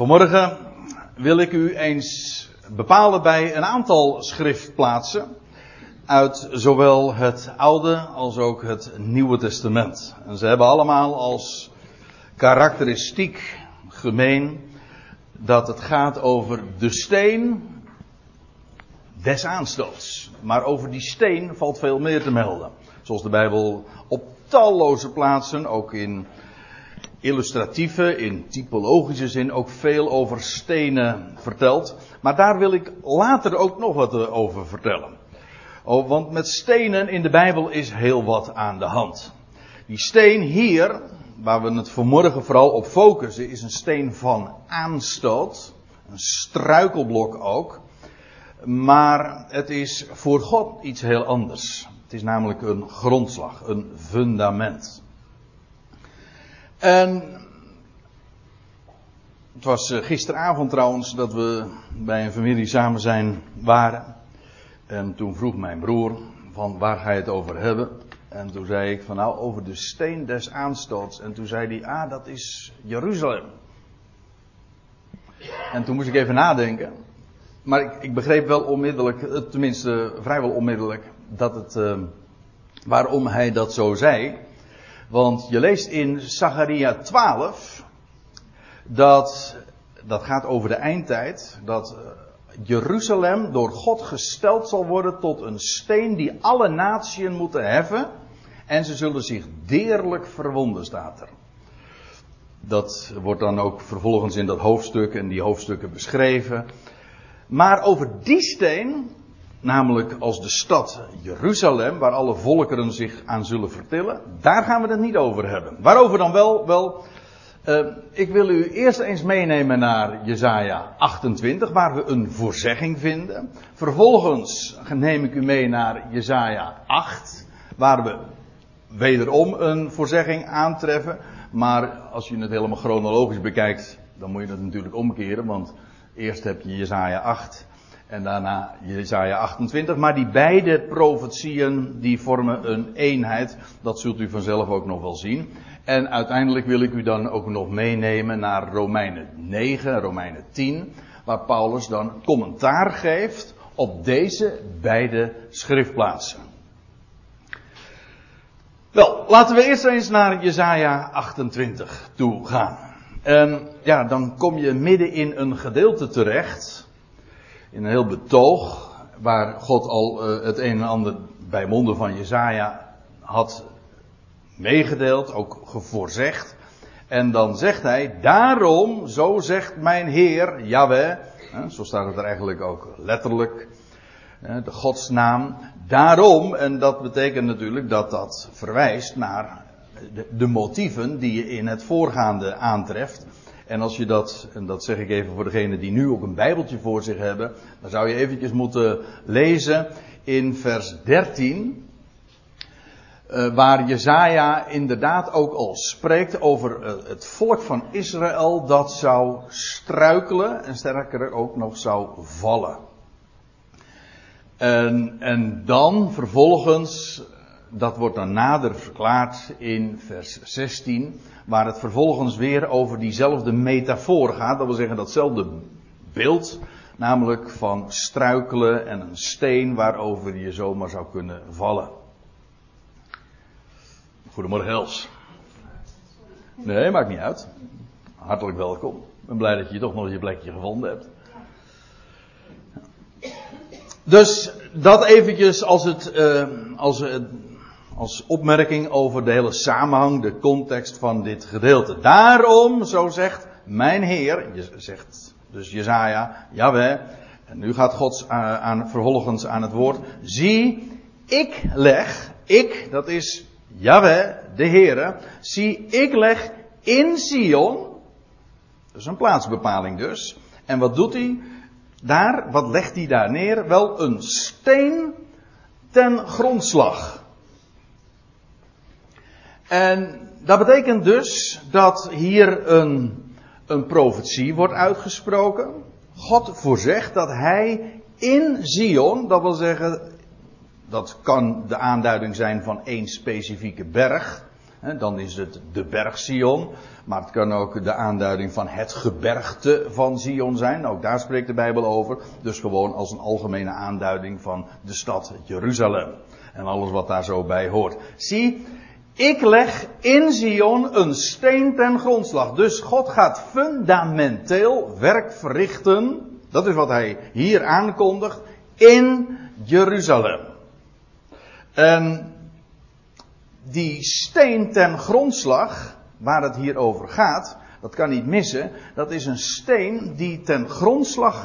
Vanmorgen wil ik u eens bepalen bij een aantal schriftplaatsen uit zowel het Oude als ook het Nieuwe Testament. En ze hebben allemaal als karakteristiek gemeen dat het gaat over de steen des aanstoots. Maar over die steen valt veel meer te melden. Zoals de Bijbel op talloze plaatsen, ook in illustratieve, in typologische zin, ook veel over stenen vertelt. Maar daar wil ik later ook nog wat over vertellen. Oh, want met stenen in de Bijbel is heel wat aan de hand. Die steen hier, waar we het vanmorgen vooral op focussen, is een steen van aanstoot. Een struikelblok ook. Maar het is voor God iets heel anders. Het is namelijk een grondslag, een fundament. En het was gisteravond trouwens dat we bij een familie samen waren. En toen vroeg mijn broer van waar ga je het over hebben. En toen zei ik van nou over de steen des aanstoots. En toen zei hij dat is Jeruzalem. En toen moest ik even nadenken. Maar ik begreep wel onmiddellijk, tenminste vrijwel onmiddellijk, dat het waarom hij dat zo zei. Want je leest in Zacharia 12 dat gaat over de eindtijd, dat Jeruzalem door God gesteld zal worden tot een steen die alle naties moeten heffen en ze zullen zich deerlijk verwonden, staat er. Dat wordt dan ook vervolgens in dat hoofdstuk en die hoofdstukken beschreven. Maar over die steen, namelijk als de stad Jeruzalem, waar alle volkeren zich aan zullen vertillen, daar gaan we het niet over hebben. Waarover dan wel? Ik wil u eerst eens meenemen naar Jesaja 28, waar we een voorzegging vinden. Vervolgens neem ik u mee naar Jesaja 8, waar we wederom een voorzegging aantreffen. Maar als je het helemaal chronologisch bekijkt, dan moet je dat natuurlijk omkeren, want eerst heb je Jesaja 8 en daarna Jesaja 28. Maar die beide profetieën die vormen een eenheid. Dat zult u vanzelf ook nog wel zien. En uiteindelijk wil ik u dan ook nog meenemen naar Romeinen 9, Romeinen 10. Waar Paulus dan commentaar geeft op deze beide schriftplaatsen. Wel, laten we eerst eens naar Jesaja 28 toe gaan. Dan kom je midden in een gedeelte terecht, in een heel betoog, waar God al het een en ander bij monden van Jesaja had meegedeeld, ook gevoorzegd. En dan zegt hij, daarom, zo zegt mijn Heer, Yahweh, zo staat het er eigenlijk ook letterlijk, de godsnaam, daarom, en dat betekent natuurlijk dat verwijst naar de motieven die je in het voorgaande aantreft. En als je dat, en dat zeg ik even voor degene die nu ook een bijbeltje voor zich hebben, dan zou je eventjes moeten lezen in vers 13. Waar Jesaja inderdaad ook al spreekt over het volk van Israël dat zou struikelen en sterker ook nog zou vallen. En dan vervolgens, dat wordt dan nader verklaard in vers 16, waar het vervolgens weer over diezelfde metafoor gaat. Dat wil zeggen datzelfde beeld, namelijk van struikelen en een steen waarover je zomaar zou kunnen vallen. Goedemorgen Els. Nee, maakt niet uit. Hartelijk welkom. Ik ben blij dat je toch nog je plekje gevonden hebt. Dus dat eventjes als opmerking over de hele samenhang, de context van dit gedeelte. Daarom, zo zegt mijn Heer, zegt dus Jesaja, Yahweh, en nu gaat God vervolgens aan het woord. Zie, dat is Yahweh, de Heere, zie, ik leg in Zion, dat is een plaatsbepaling dus, en wat doet hij daar, wat legt hij daar neer? Wel een steen ten grondslag. En dat betekent dus dat hier een profetie wordt uitgesproken. God voorzegt dat hij in Zion, dat wil zeggen, dat kan de aanduiding zijn van één specifieke berg. Dan is het de berg Sion. Maar het kan ook de aanduiding van het gebergte van Sion zijn. Ook daar spreekt de Bijbel over. Dus gewoon als een algemene aanduiding van de stad Jeruzalem. En alles wat daar zo bij hoort. Zie, ik leg in Sion een steen ten grondslag. Dus God gaat fundamenteel werk verrichten. Dat is wat hij hier aankondigt. In Jeruzalem. En die steen ten grondslag, waar het hier over gaat, dat kan niet missen, dat is een steen die ten grondslag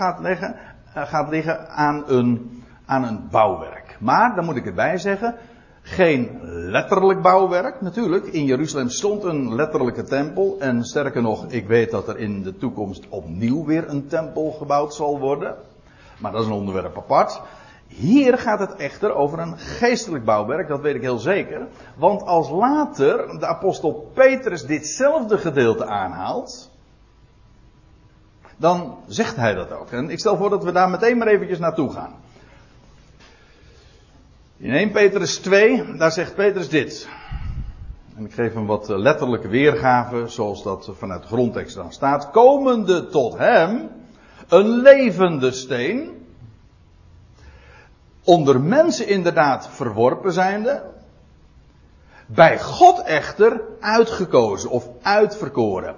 gaat liggen aan een bouwwerk. Maar, dan moet ik erbij zeggen, geen letterlijk bouwwerk, natuurlijk. In Jeruzalem stond een letterlijke tempel. En sterker nog, ik weet dat er in de toekomst opnieuw weer een tempel gebouwd zal worden. Maar dat is een onderwerp apart. Hier gaat het echter over een geestelijk bouwwerk, dat weet ik heel zeker. Want als later de apostel Petrus ditzelfde gedeelte aanhaalt, dan zegt hij dat ook. En ik stel voor dat we daar meteen maar eventjes naartoe gaan. In 1 Petrus 2, daar zegt Petrus dit. En ik geef hem wat letterlijke weergave, zoals dat vanuit de grondtekst dan staat. Komende tot hem, een levende steen, onder mensen inderdaad verworpen zijnde, bij God echter uitgekozen of uitverkoren.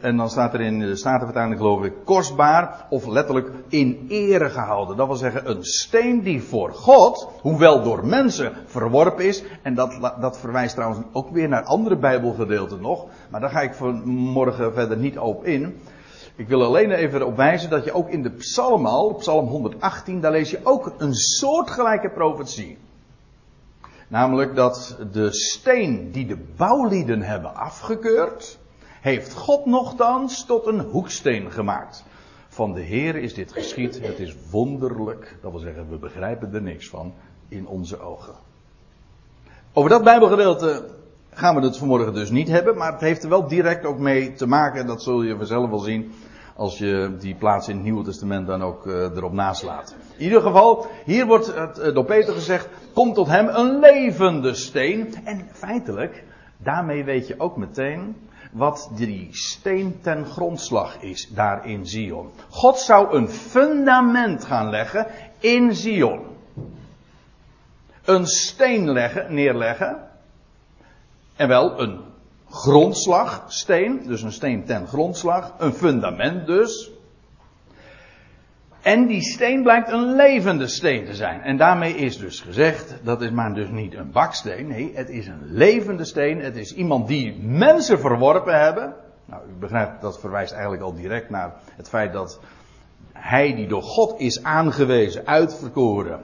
En dan staat er in de Statenvertaling, geloof ik, kostbaar of letterlijk in ere gehouden. Dat wil zeggen een steen die voor God, hoewel door mensen verworpen is. En dat verwijst trouwens ook weer naar andere Bijbelgedeelten nog. Maar daar ga ik vanmorgen verder niet op in. Ik wil alleen even op wijzen dat je ook in de Psalm Psalm 118, daar lees je ook een soortgelijke profetie. Namelijk dat de steen die de bouwlieden hebben afgekeurd, heeft God nochtans tot een hoeksteen gemaakt. Van de Heer is dit geschied, het is wonderlijk. Dat wil zeggen, we begrijpen er niks van in onze ogen. Over dat Bijbelgedeelte gaan we het vanmorgen dus niet hebben, maar het heeft er wel direct ook mee te maken. Dat zul je vanzelf wel zien als je die plaats in het Nieuwe Testament dan ook erop naslaat. In ieder geval, hier wordt het door Peter gezegd, komt tot hem een levende steen. En feitelijk, daarmee weet je ook meteen wat die steen ten grondslag is daar in Zion. God zou een fundament gaan leggen in Zion. Een steen neerleggen. En wel een grondslagsteen, dus een steen ten grondslag, een fundament dus. En die steen blijkt een levende steen te zijn. En daarmee is dus gezegd, dat is maar dus niet een baksteen, nee, het is een levende steen. Het is iemand die mensen verworpen hebben. Nou, u begrijpt, dat verwijst eigenlijk al direct naar het feit dat hij die door God is aangewezen, uitverkoren,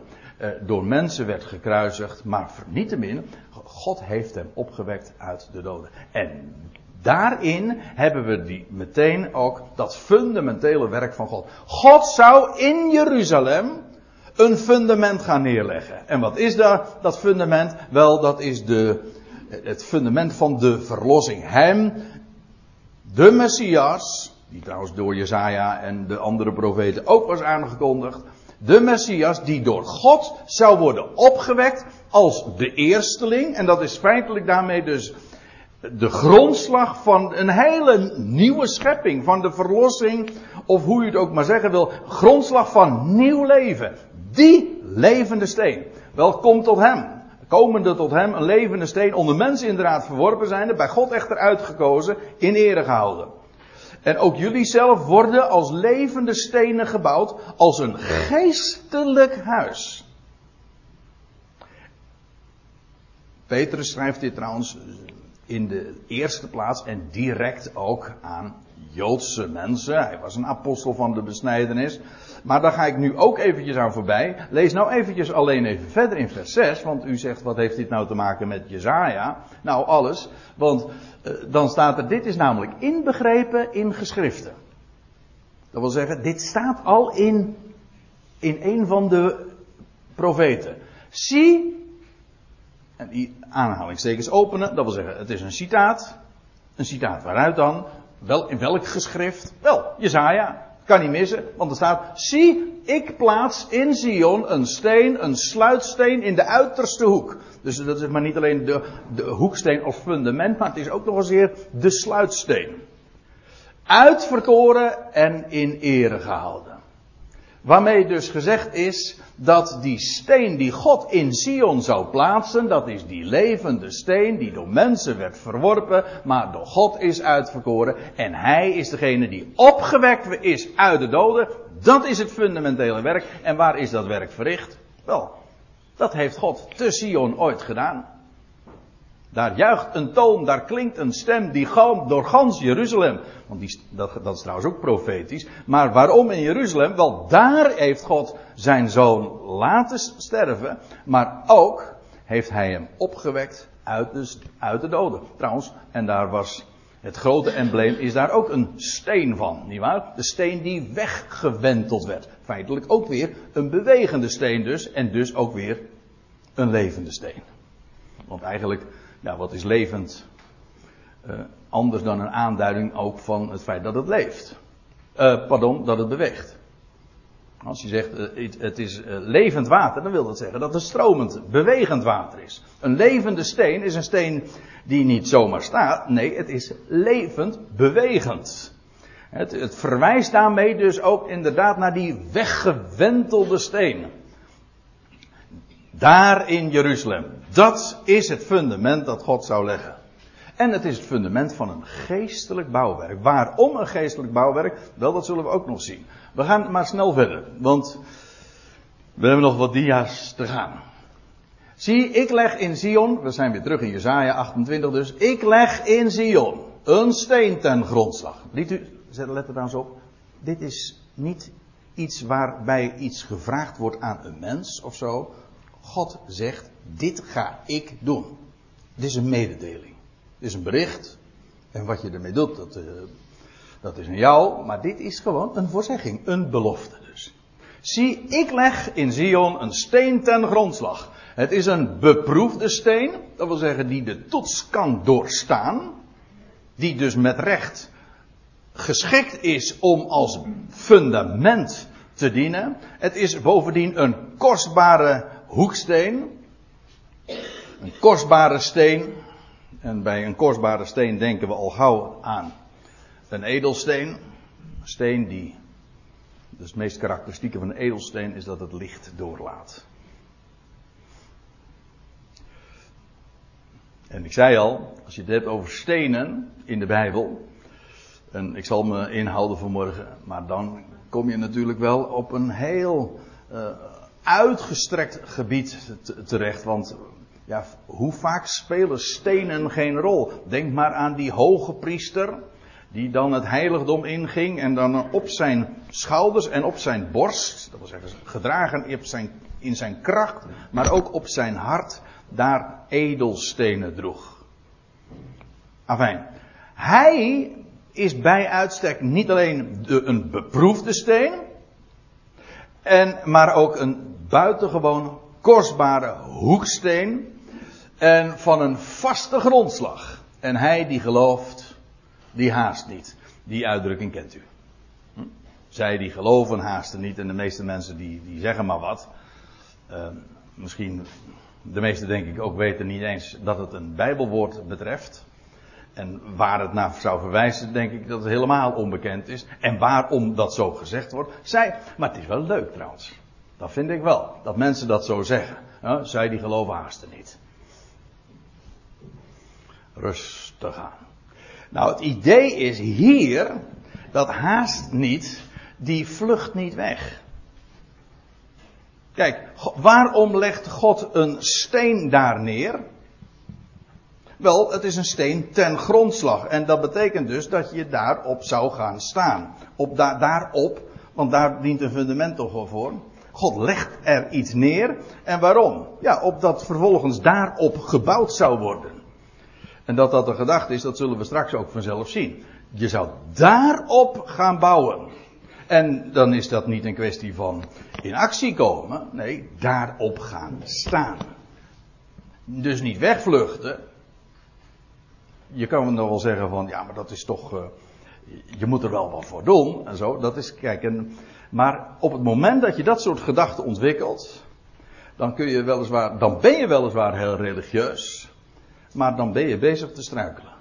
door mensen werd gekruisigd, maar niettemin, God heeft hem opgewekt uit de doden. En daarin hebben we meteen ook dat fundamentele werk van God. God zou in Jeruzalem een fundament gaan neerleggen. En wat is dat fundament? Wel, dat is het fundament van de verlossing. Hem, de Messias, die trouwens door Jesaja en de andere profeten ook was aangekondigd. De Messias die door God zou worden opgewekt als de eersteling. En dat is feitelijk daarmee dus de grondslag van een hele nieuwe schepping. Van de verlossing, of hoe u het ook maar zeggen wil. Grondslag van nieuw leven. Die levende steen. Wel, kom tot hem. Komende tot hem, een levende steen. Onder mensen inderdaad verworpen zijnde. Bij God echter uitgekozen, in ere gehouden. En ook jullie zelf worden als levende stenen gebouwd, als een geestelijk huis. Petrus schrijft dit trouwens in de eerste plaats en direct ook aan Joodse mensen. Hij was een apostel van de besnijdenis. Maar daar ga ik nu ook eventjes aan voorbij. Lees nou eventjes alleen even verder in vers 6. Want u zegt, wat heeft dit nou te maken met Jesaja? Nou, alles. Want dan staat er, dit is namelijk inbegrepen in geschriften. Dat wil zeggen, dit staat al in een van de profeten. Zie, en die aanhalingstekens openen, dat wil zeggen, het is een citaat. Een citaat waaruit dan? Wel, in welk geschrift? Wel, Jesaja. Kan niet missen, want er staat: zie, ik plaats in Zion een steen, een sluitsteen in de uiterste hoek. Dus dat is maar niet alleen de hoeksteen of fundament, maar het is ook nog eens weer de sluitsteen. Uitverkoren en in ere gehouden. Waarmee dus gezegd is dat die steen die God in Zion zou plaatsen, dat is die levende steen die door mensen werd verworpen, maar door God is uitverkoren. En hij is degene die opgewekt is uit de doden. Dat is het fundamentele werk. En waar is dat werk verricht? Wel, dat heeft God te Zion ooit gedaan. Daar juicht een toon, daar klinkt een stem die galmt door gans Jeruzalem. Want dat is trouwens ook profetisch. Maar waarom in Jeruzalem? Wel, daar heeft God zijn zoon laten sterven. Maar ook heeft hij hem opgewekt uit de doden. Trouwens, en daar was het grote embleem, is daar ook een steen van, nietwaar? De steen die weggewenteld werd. Feitelijk ook weer een bewegende steen dus. En dus ook weer een levende steen. Want eigenlijk, nou, wat is levend? Anders dan een aanduiding ook van het feit dat het leeft. Dat het beweegt. Als je zegt, het is levend water, dan wil dat zeggen dat het stromend, bewegend water is. Een levende steen is een steen die niet zomaar staat. Nee, het is levend, bewegend. Het verwijst daarmee dus ook inderdaad naar die weggewentelde steen. Daar in Jeruzalem. Dat is het fundament dat God zou leggen. En het is het fundament van een geestelijk bouwwerk. Waarom een geestelijk bouwwerk? Wel, dat zullen we ook nog zien. We gaan maar snel verder, want we hebben nog wat dia's te gaan. Zie, ik leg in Zion, we zijn weer terug in Jesaja 28 dus. Ik leg in Zion een steen ten grondslag. Let er dan eens op. Dit is niet iets waarbij iets gevraagd wordt aan een mens of zo. God zegt, dit ga ik doen. Dit is een mededeling. Dit is een bericht. En wat je ermee doet, dat is aan jou. Maar dit is gewoon een voorzegging. Een belofte dus. Zie, ik leg in Zion een steen ten grondslag. Het is een beproefde steen. Dat wil zeggen, die de toets kan doorstaan. Die dus met recht geschikt is om als fundament te dienen. Het is bovendien een kostbare hoeksteen. Een kostbare steen. En bij een kostbare steen denken we al gauw aan een edelsteen. Een steen die, dus het meest karakteristieke van een edelsteen is dat het licht doorlaat. En ik zei al, als je het hebt over stenen in de Bijbel, en ik zal me inhouden vanmorgen, maar dan kom je natuurlijk wel op een heel uitgestrekt gebied terecht, want ja, hoe vaak spelen stenen geen rol? Denk maar aan die hoge priester die dan het heiligdom inging en dan op zijn schouders en op zijn borst, dat wil zeggen gedragen in zijn kracht, maar ook op zijn hart, daar edelstenen droeg. Afijn, hij is bij uitstek niet alleen een beproefde steen, maar ook een buitengewoon kostbare hoeksteen. En van een vaste grondslag. En hij die gelooft, die haast niet. Die uitdrukking kent u. Zij die geloven haasten niet. En de meeste mensen die zeggen maar wat. Misschien, de meeste denk ik ook weten niet eens dat het een Bijbelwoord betreft. En waar het naar zou verwijzen, denk ik dat het helemaal onbekend is. En waarom dat zo gezegd wordt. Maar het is wel leuk trouwens. Dat vind ik wel. Dat mensen dat zo zeggen. Ja, zij die geloven haasten niet. Rustig aan. Nou, het idee is hier dat haast niet, die vlucht niet weg. Kijk, waarom legt God een steen daar neer? Wel, het is een steen ten grondslag. En dat betekent dus dat je daarop zou gaan staan. Daarop, want daar dient een fundament toch voor. God legt er iets neer. En waarom? Ja, opdat vervolgens daarop gebouwd zou worden. En dat dat de gedachte is, dat zullen we straks ook vanzelf zien. Je zou daarop gaan bouwen. En dan is dat niet een kwestie van in actie komen. Nee, daarop gaan staan. Dus niet wegvluchten. Je kan nog wel zeggen van, ja, maar dat is toch je moet er wel wat voor doen en zo. Dat is, kijk, maar op het moment dat je dat soort gedachten ontwikkelt, dan ben je weliswaar heel religieus, maar dan ben je bezig te struikelen.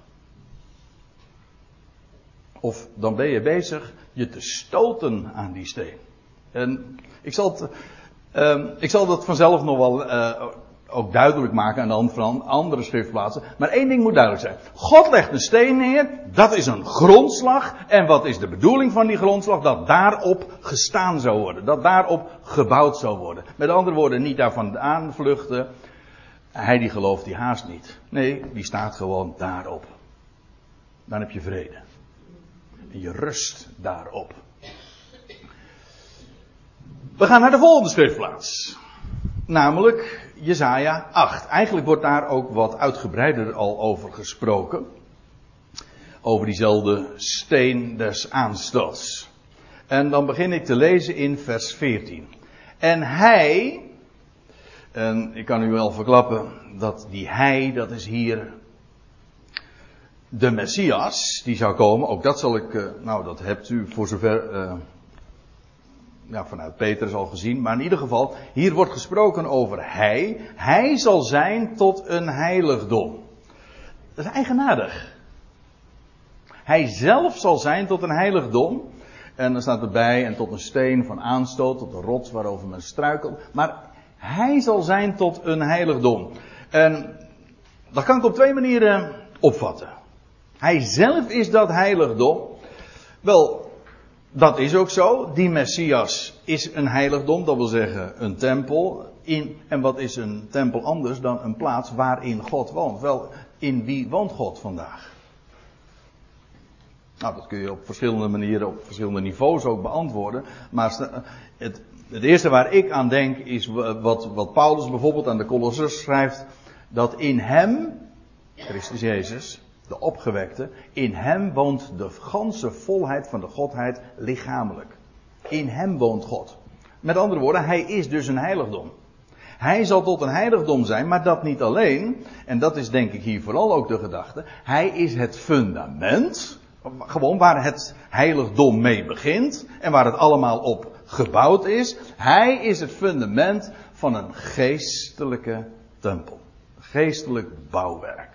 Of dan ben je bezig je te stoten aan die steen. En ik zal dat vanzelf nog wel ook duidelijk maken aan de hand van andere schriftplaatsen. Maar één ding moet duidelijk zijn. God legt een steen neer, dat is een grondslag. En wat is de bedoeling van die grondslag? Dat daarop gestaan zou worden. Dat daarop gebouwd zou worden. Met andere woorden, niet daarvan aanvluchten. Hij die gelooft, die haast niet. Nee, die staat gewoon daarop. Dan heb je vrede. En je rust daarop. We gaan naar de volgende schriftplaats. Namelijk Jesaja 8. Eigenlijk wordt daar ook wat uitgebreider al over gesproken. Over diezelfde steen des aanstoots. En dan begin ik te lezen in vers 14. En hij... En ik kan u wel verklappen dat die hij, dat is hier... de Messias, die zou komen. Ook dat zal ik... dat hebt u voor zover... vanuit Petrus al gezien, maar in ieder geval, hier wordt gesproken over hij. Hij zal zijn tot een heiligdom. Dat is eigenaardig. Hij zelf zal zijn tot een heiligdom. En dan staat erbij, en tot een steen van aanstoot, tot een rots waarover men struikelt. Maar hij zal zijn tot een heiligdom. En dat kan ik op twee manieren opvatten. Hij zelf is dat heiligdom. Wel... Dat is ook zo. Die Messias is een heiligdom, dat wil zeggen een tempel. En wat is een tempel anders dan een plaats waarin God woont? Wel, in wie woont God vandaag? Nou, dat kun je op verschillende manieren, op verschillende niveaus ook beantwoorden. Maar het eerste waar ik aan denk is wat Paulus bijvoorbeeld aan de Colossus schrijft. Dat in hem, Christus Jezus... de opgewekte, in hem woont de ganse volheid van de Godheid lichamelijk. In hem woont God. Met andere woorden, hij is dus een heiligdom. Hij zal tot een heiligdom zijn, maar dat niet alleen. En dat is denk ik hier vooral ook de gedachte. Hij is het fundament, gewoon waar het heiligdom mee begint en waar het allemaal op gebouwd is. Hij is het fundament van een geestelijke tempel. Geestelijk bouwwerk.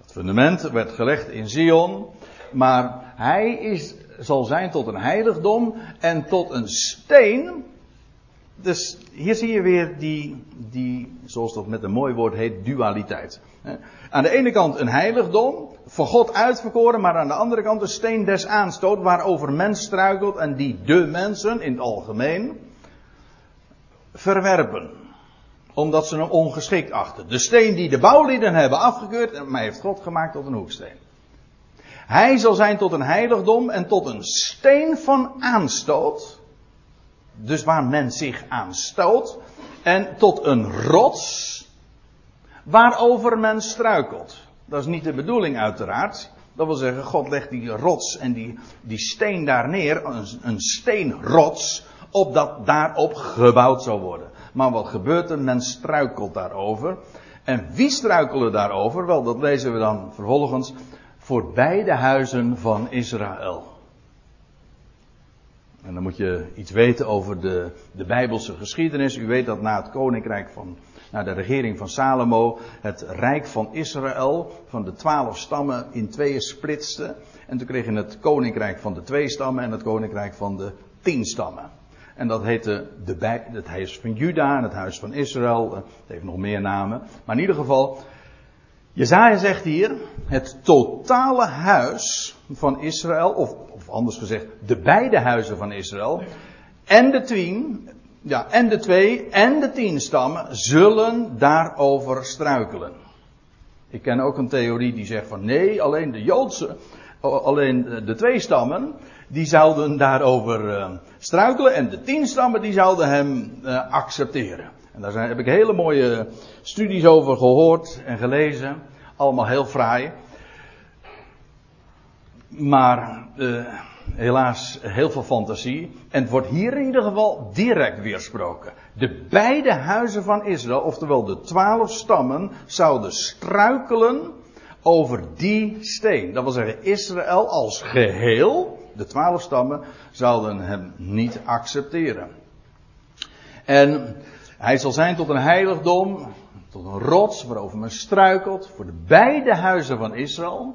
Het fundament werd gelegd in Zion, maar hij zal zijn tot een heiligdom en tot een steen. Dus hier zie je weer die, zoals dat met een mooi woord heet, dualiteit. Aan de ene kant een heiligdom, voor God uitverkoren, maar aan de andere kant een steen des aanstoot waarover mens struikelt en die de mensen in het algemeen verwerpen. Omdat ze hem ongeschikt achten. De steen die de bouwlieden hebben afgekeurd, maar heeft God gemaakt tot een hoeksteen. Hij zal zijn tot een heiligdom en tot een steen van aanstoot. Dus waar men zich aanstoot. En tot een rots waarover men struikelt. Dat is niet de bedoeling uiteraard. Dat wil zeggen, God legt die rots en die steen daar neer, een steenrots, opdat daarop gebouwd zou worden. Maar wat gebeurt er? Men struikelt daarover. En wie struikelen daarover? Wel, dat lezen we dan vervolgens. Voorbij de huizen van Israël. En dan moet je iets weten over de Bijbelse geschiedenis. U weet dat na het koninkrijk na de regering van Salomo, het rijk van Israël, van de 12 stammen, in tweeën splitste. En toen kreeg je het koninkrijk van de 2 stammen en het koninkrijk van de 10 stammen. En dat heette het huis van Juda en het huis van Israël. Het heeft nog meer namen. Maar in ieder geval, Jesaja zegt hier, het totale huis van Israël, of anders gezegd, de beide huizen van Israël, en de 2 en de 10 stammen zullen daarover struikelen. Ik ken ook een theorie die zegt van nee, alleen de 2 stammen, die zouden daarover struikelen. En de 10 stammen, die zouden hem accepteren. En daar heb ik hele mooie studies over gehoord en gelezen. Allemaal heel fraai. Maar helaas heel veel fantasie. En het wordt hier in ieder geval direct weersproken. De beide huizen van Israël, oftewel de 12 stammen, zouden struikelen over die steen. Dat wil zeggen, Israël als geheel, de 12 stammen, zouden hem niet accepteren. En hij zal zijn tot een heiligdom, tot een rots waarover men struikelt, voor de beide huizen van Israël,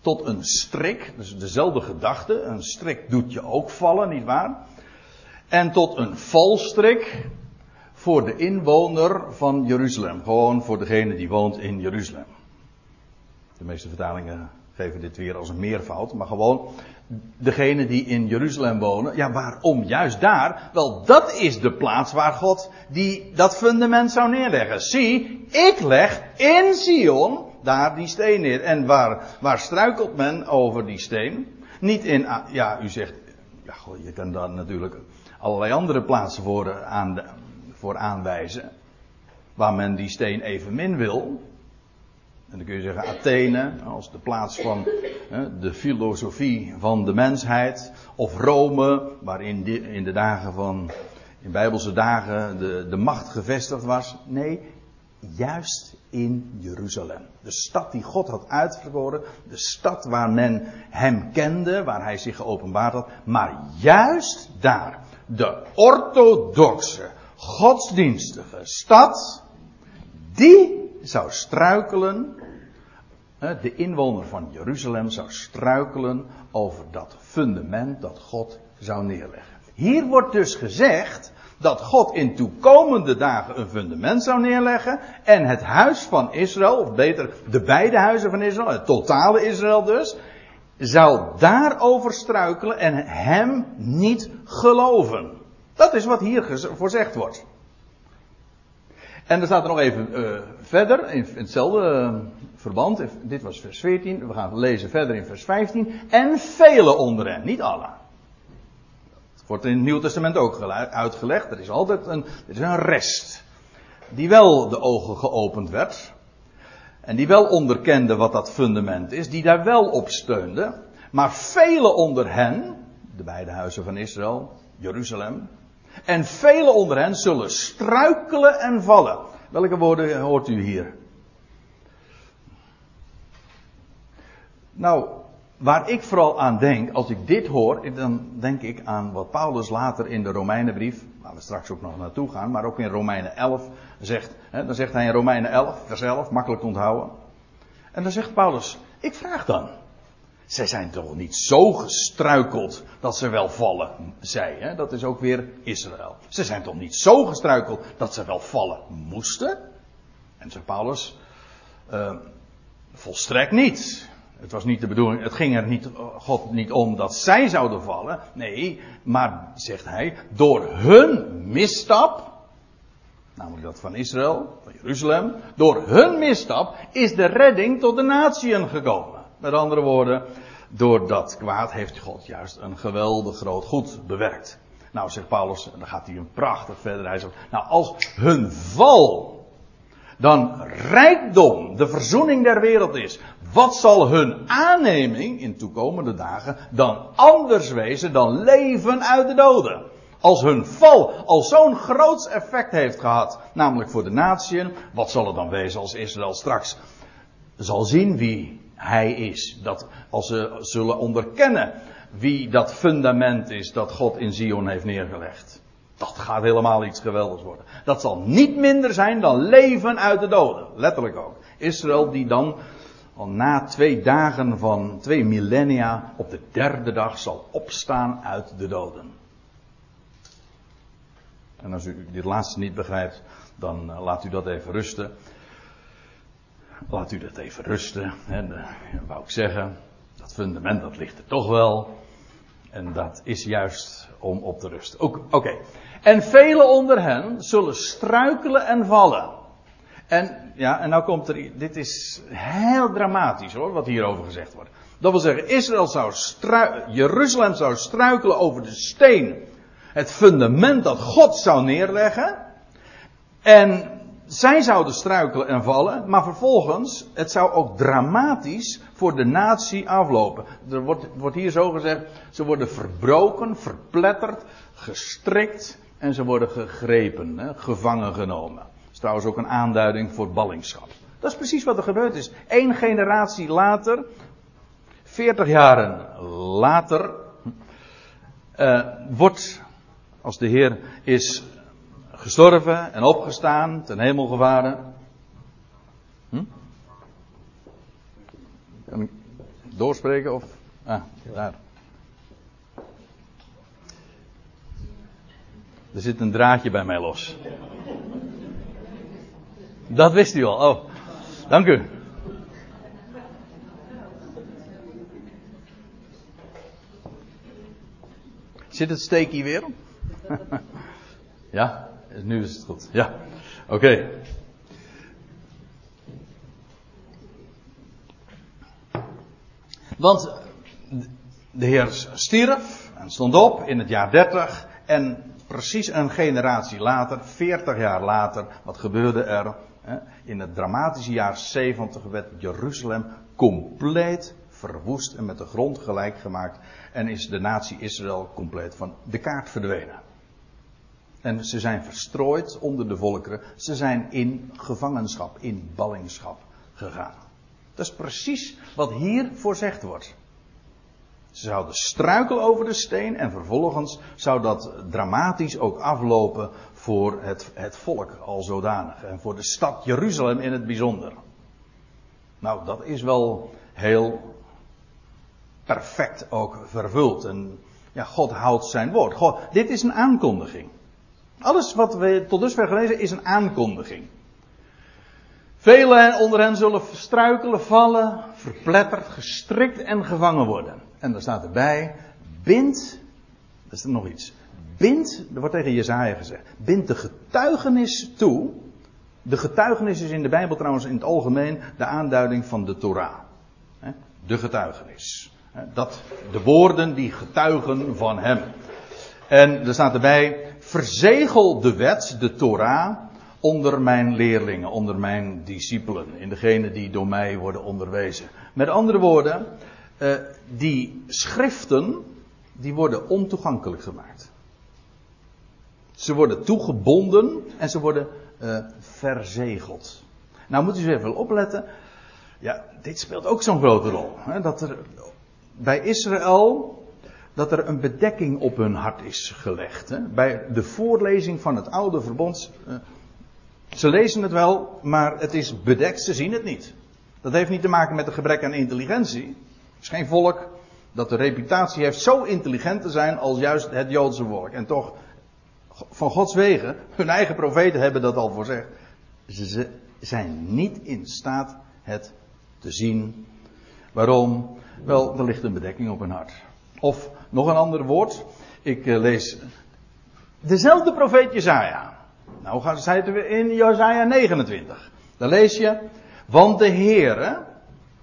tot een strik, dus dezelfde gedachte, een strik doet je ook vallen, nietwaar? En tot een valstrik voor de inwoner van Jeruzalem, gewoon voor degene die woont in Jeruzalem. De meeste vertalingen geven dit weer als een meervoud, maar gewoon degene die in Jeruzalem wonen. Ja, waarom juist daar? Wel, dat is de plaats waar God die dat fundament zou neerleggen. Zie, ik leg in Zion daar die steen neer. En waar struikelt men over die steen? Niet in, ja, u zegt, ja, goh, je kan daar natuurlijk allerlei andere plaatsen voor aanwijzen, waar men die steen evenmin wil. En dan kun je zeggen Athene als de plaats van de filosofie van de mensheid. Of Rome, waarin in Bijbelse dagen de macht gevestigd was. Nee, juist in Jeruzalem. De stad die God had uitverkoren. De stad waar men hem kende, waar hij zich geopenbaard had. Maar juist daar, de orthodoxe, godsdienstige stad, die zou struikelen, de inwoner van Jeruzalem zou struikelen over dat fundament dat God zou neerleggen. Hier wordt dus gezegd dat God in toekomende dagen een fundament zou neerleggen en het huis van Israël, of beter de beide huizen van Israël, het totale Israël dus, zou daarover struikelen en hem niet geloven. Dat is wat hier voorzegd wordt. En er staat er nog even verder, in hetzelfde verband, dit was vers 14, we gaan lezen verder in vers 15. En velen onder hen, niet alle. Dat wordt in het Nieuw Testament ook uitgelegd, er is altijd een rest, die wel de ogen geopend werd, en die wel onderkende wat dat fundament is, die daar wel op steunde, maar velen onder hen, de beide huizen van Israël, Jeruzalem, en velen onder hen zullen struikelen en vallen. Welke woorden hoort u hier? Nou, waar ik vooral aan denk, als ik dit hoor, dan denk ik aan wat Paulus later in de Romeinenbrief, waar we straks ook nog naartoe gaan, maar ook in Romeinen 11 zegt. Dan zegt hij in Romeinen 11, vers 11, makkelijk te onthouden. En dan zegt Paulus, ik vraag dan. Zij zijn toch niet zo gestruikeld dat ze wel vallen, zij, hè? Dat is ook weer Israël. Ze zijn toch niet zo gestruikeld dat ze wel vallen moesten? En zegt Paulus, volstrekt niet. Het was niet de bedoeling, het ging er niet, God niet om dat zij zouden vallen. Nee, maar, zegt hij, door hun misstap, namelijk dat van Israël, van Jeruzalem, door hun misstap is de redding tot de natieën gekomen. Met andere woorden, door dat kwaad heeft God juist een geweldig groot goed bewerkt. Nou, zegt Paulus, en dan gaat hij een prachtig verder. Hij zegt, nou, als hun val dan rijkdom, de verzoening der wereld is, wat zal hun aanneming in toekomende dagen dan anders wezen dan leven uit de doden? Als hun val al zo'n groots effect heeft gehad, namelijk voor de natieën, wat zal het dan wezen als Israël straks zal zien wie hij is? Dat als ze zullen onderkennen wie dat fundament is dat God in Zion heeft neergelegd. Dat gaat helemaal iets geweldigs worden. Dat zal niet minder zijn dan leven uit de doden. Letterlijk ook. Israël die dan al na 2 dagen van 2 millennia op de 3e dag zal opstaan uit de doden. En als u dit laatste niet begrijpt, dan laat u dat even rusten. Laat u dat even rusten. En wou ik zeggen, dat fundament dat ligt er toch wel. En dat is juist om op te rusten. Oké. En velen onder hen zullen struikelen en vallen. En ja, en nou komt er, dit is heel dramatisch hoor, wat hierover gezegd wordt. Dat wil zeggen, Jeruzalem zou struikelen over de steen. Het fundament dat God zou neerleggen. En zij zouden struikelen en vallen, maar vervolgens, het zou ook dramatisch voor de natie aflopen. Er wordt hier zo gezegd, ze worden verbroken, verpletterd, gestrikt en ze worden gegrepen, gevangen genomen. Dat is trouwens ook een aanduiding voor ballingschap. Dat is precies wat er gebeurd is. 1 generatie later, 40 jaren later, wordt, als de Heer is gestorven en opgestaan, ten hemel gevaren. Kan ik doorspreken of? Ah, daar. Er zit een draadje bij mij los. Dat wist u al. Oh, dank u. Zit het steekje weer? Ja, nu is het goed. Ja, oké. Want de Heer stierf en stond op in het jaar 30 en precies een generatie later, 40 jaar later, wat gebeurde er? In het dramatische jaar 70 werd Jeruzalem compleet verwoest en met de grond gelijk gemaakt. En is de natie Israël compleet van de kaart verdwenen. En ze zijn verstrooid onder de volkeren. Ze zijn in gevangenschap, in ballingschap gegaan. Dat is precies wat hier voorzegd wordt. Ze zouden struikelen over de steen en vervolgens zou dat dramatisch ook aflopen voor het volk al zodanig. En voor de stad Jeruzalem in het bijzonder. Nou, dat is wel heel perfect ook vervuld. En ja, God houdt zijn woord. God, dit is een aankondiging. Alles wat we tot dusver gelezen is een aankondiging. Velen onder hen zullen struikelen, vallen, verpletterd, gestrikt en gevangen worden. En daar staat erbij, bind, dat is er nog iets, bind, er wordt tegen Jesaja gezegd, bind de getuigenis toe. De getuigenis is in de Bijbel trouwens in het algemeen de aanduiding van de Torah. De getuigenis. Dat, de woorden die getuigen van hem. En er staat erbij, verzegel de wet, de Torah, onder mijn leerlingen, onder mijn discipelen, in degenen die door mij worden onderwezen. Met andere woorden, die schriften, die worden ontoegankelijk gemaakt. Ze worden toegebonden en ze worden verzegeld. Nou moet u eens even opletten, ja, dit speelt ook zo'n grote rol. Hè, dat er bij Israël, dat er een bedekking op hun hart is gelegd. Hè. Bij de voorlezing van het oude verbond. Ze lezen het wel, maar het is bedekt, ze zien het niet. Dat heeft niet te maken met een gebrek aan intelligentie. Er is geen volk dat de reputatie heeft zo intelligent te zijn als juist het Joodse volk. En toch, van Gods wegen, hun eigen profeten hebben dat al voorzegd. Ze zijn niet in staat het te zien. Waarom? Wel, er ligt een bedekking op hun hart. Of, nog een ander woord. Ik lees dezelfde profeet Jesaja. Nou, zei het weer in Jesaja 29. Daar lees je, want de Heere,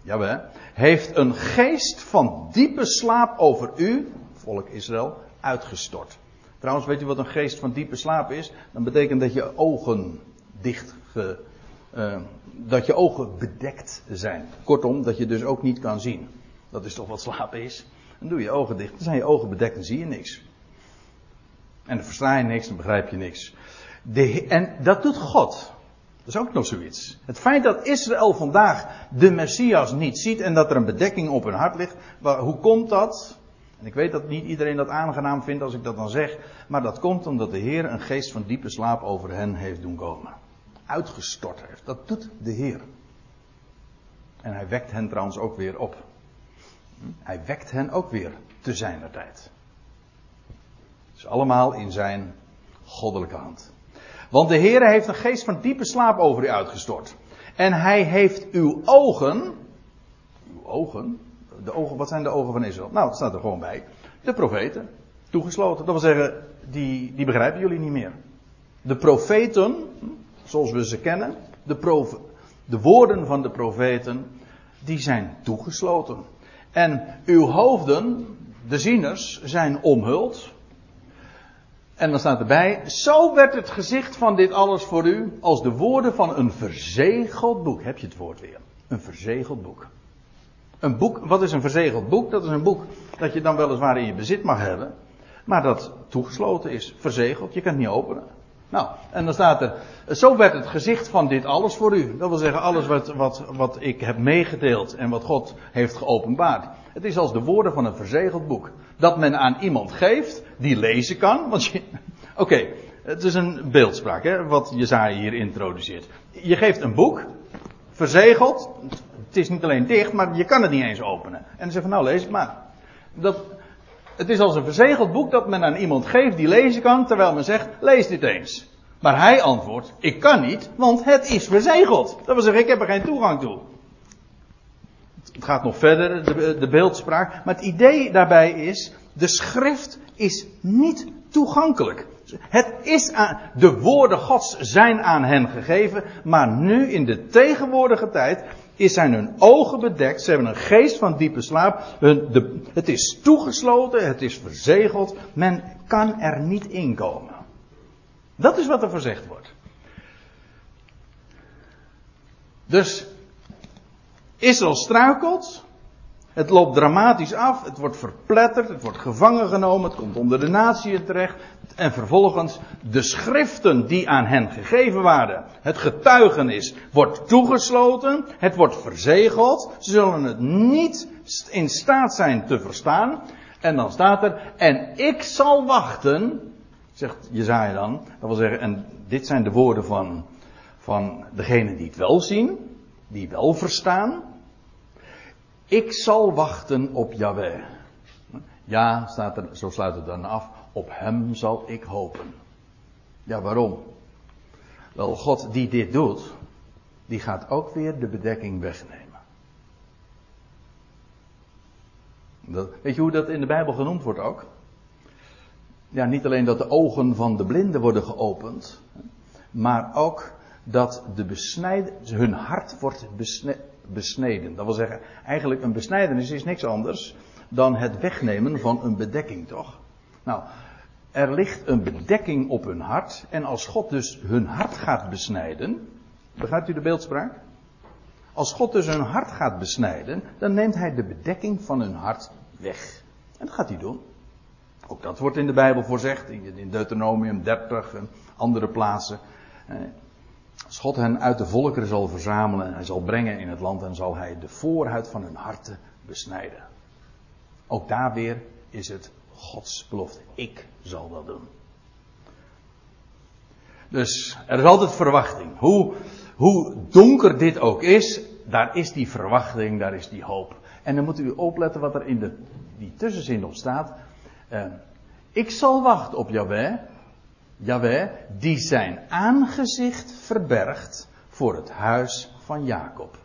jawel, heeft een geest van diepe slaap over u, volk Israël, uitgestort. Trouwens, weet u wat een geest van diepe slaap is? Dan betekent dat je ogen dat je ogen bedekt zijn. Kortom, dat je dus ook niet kan zien. Dat is toch wat slaap is? Dan doe je ogen dicht, dan zijn je ogen bedekt en zie je niks. En dan versta je niks, dan begrijp je niks. En dat doet God. Dat is ook nog zoiets. Het feit dat Israël vandaag de Messias niet ziet en dat er een bedekking op hun hart ligt. Hoe komt dat? En ik weet dat niet iedereen dat aangenaam vindt als ik dat dan zeg. Maar dat komt omdat de Heer een geest van diepe slaap over hen heeft doen komen. Uitgestort heeft. Dat doet de Heer. En hij wekt hen trouwens ook weer op. Hij wekt hen ook weer te zijner tijd. Dus allemaal in zijn goddelijke hand. Want de Heere heeft een geest van diepe slaap over u uitgestort. En hij heeft uw ogen. Uw ogen? De ogen, wat zijn de ogen van Israël? Nou, dat staat er gewoon bij. De profeten. Toegesloten. Dat wil zeggen, die begrijpen jullie niet meer. De profeten, zoals we ze kennen. De woorden van de profeten, die zijn toegesloten. En uw hoofden, de zieners, zijn omhuld. En dan staat erbij, zo werd het gezicht van dit alles voor u als de woorden van een verzegeld boek. Heb je het woord weer? Een verzegeld boek. Een boek, wat is een verzegeld boek? Dat is een boek dat je dan weliswaar in je bezit mag hebben, maar dat toegesloten is, verzegeld, je kan het niet openen. Nou, en dan staat er, zo werd het gezicht van dit alles voor u. Dat wil zeggen, alles wat ik heb meegedeeld en wat God heeft geopenbaard. Het is als de woorden van een verzegeld boek. Dat men aan iemand geeft, die lezen kan. Oké, het is een beeldspraak, hè, wat Jesaja hier introduceert. Je geeft een boek, verzegeld. Het is niet alleen dicht, maar je kan het niet eens openen. En dan zeg van, nou lees het maar. Het is als een verzegeld boek dat men aan iemand geeft die lezen kan, terwijl men zegt, lees dit eens. Maar hij antwoordt, ik kan niet, want het is verzegeld. Dat wil zeggen, ik heb er geen toegang toe. Het gaat nog verder, de beeldspraak. Maar het idee daarbij is, de schrift is niet toegankelijk. De woorden Gods zijn aan hen gegeven, maar nu in de tegenwoordige tijd zijn hun ogen bedekt, ze hebben een geest van diepe slaap, het is toegesloten, het is verzegeld, men kan er niet inkomen. Dat is wat er gezegd wordt. Dus, Israël struikelt, het loopt dramatisch af, het wordt verpletterd, het wordt gevangen genomen, het komt onder de natieën terecht. En vervolgens de schriften die aan hen gegeven waren. Het getuigenis wordt toegesloten, het wordt verzegeld. Ze zullen het niet in staat zijn te verstaan. En dan staat er, en ik zal wachten, zegt Jesaja dan. Dat wil zeggen, en dit zijn de woorden van degenen die het wel zien, die wel verstaan. Ik zal wachten op Yahweh. Ja, staat er, zo sluit het dan af. Op hem zal ik hopen. Ja, waarom? Wel, God die dit doet, die gaat ook weer de bedekking wegnemen. Weet je hoe dat in de Bijbel genoemd wordt ook? Ja, niet alleen dat de ogen van de blinden worden geopend, maar ook dat hun hart wordt besneden. Dat wil zeggen, eigenlijk een besnijdenis is niks anders dan het wegnemen van een bedekking, toch? Nou, er ligt een bedekking op hun hart. En als God dus hun hart gaat besnijden. Begrijpt u de beeldspraak? Als God dus hun hart gaat besnijden, dan neemt hij de bedekking van hun hart weg. En dat gaat hij doen. Ook dat wordt in de Bijbel voorzegd. In Deuteronomium 30 en andere plaatsen. Als God hen uit de volkeren zal verzamelen en hij zal brengen in het land, dan zal hij de voorhuid van hun harten besnijden. Ook daar weer is het Gods belofte. Ik zal dat doen. Dus er is altijd verwachting. Hoe donker dit ook is, daar is die verwachting, daar is die hoop. En dan moet u opletten wat er in die tussenzin nog staat. Ik zal wachten op Yahweh. Yahweh die zijn aangezicht verbergt voor het huis van Jacob.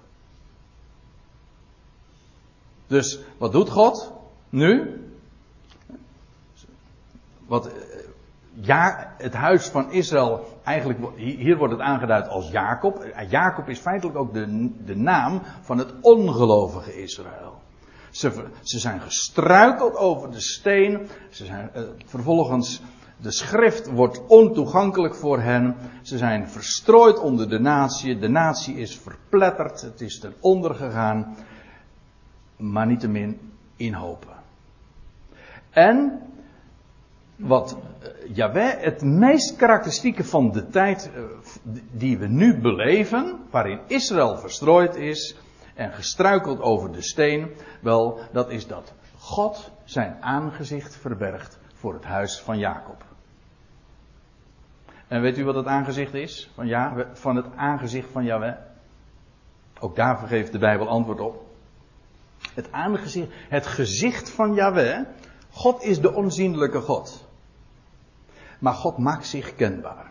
Dus wat doet God nu? Het huis van Israël, eigenlijk, hier wordt het aangeduid als Jacob. Jacob is feitelijk ook de naam van het ongelovige Israël. Ze zijn gestruikeld over de steen. Vervolgens, de schrift wordt ontoegankelijk voor hen. Ze zijn verstrooid onder de natie. De natie is verpletterd. Het is ten onder gegaan. Maar niettemin inhopen. En wat Yahweh, het meest karakteristieke van de tijd die we nu beleven, waarin Israël verstrooid is en gestruikeld over de steen, wel, dat is dat God zijn aangezicht verbergt voor het huis van Jacob. En weet u wat het aangezicht is van het aangezicht van Yahweh? Ook daar geeft de Bijbel antwoord op. Het gezicht van Yahweh, God is de onzienlijke God. Maar God maakt zich kenbaar.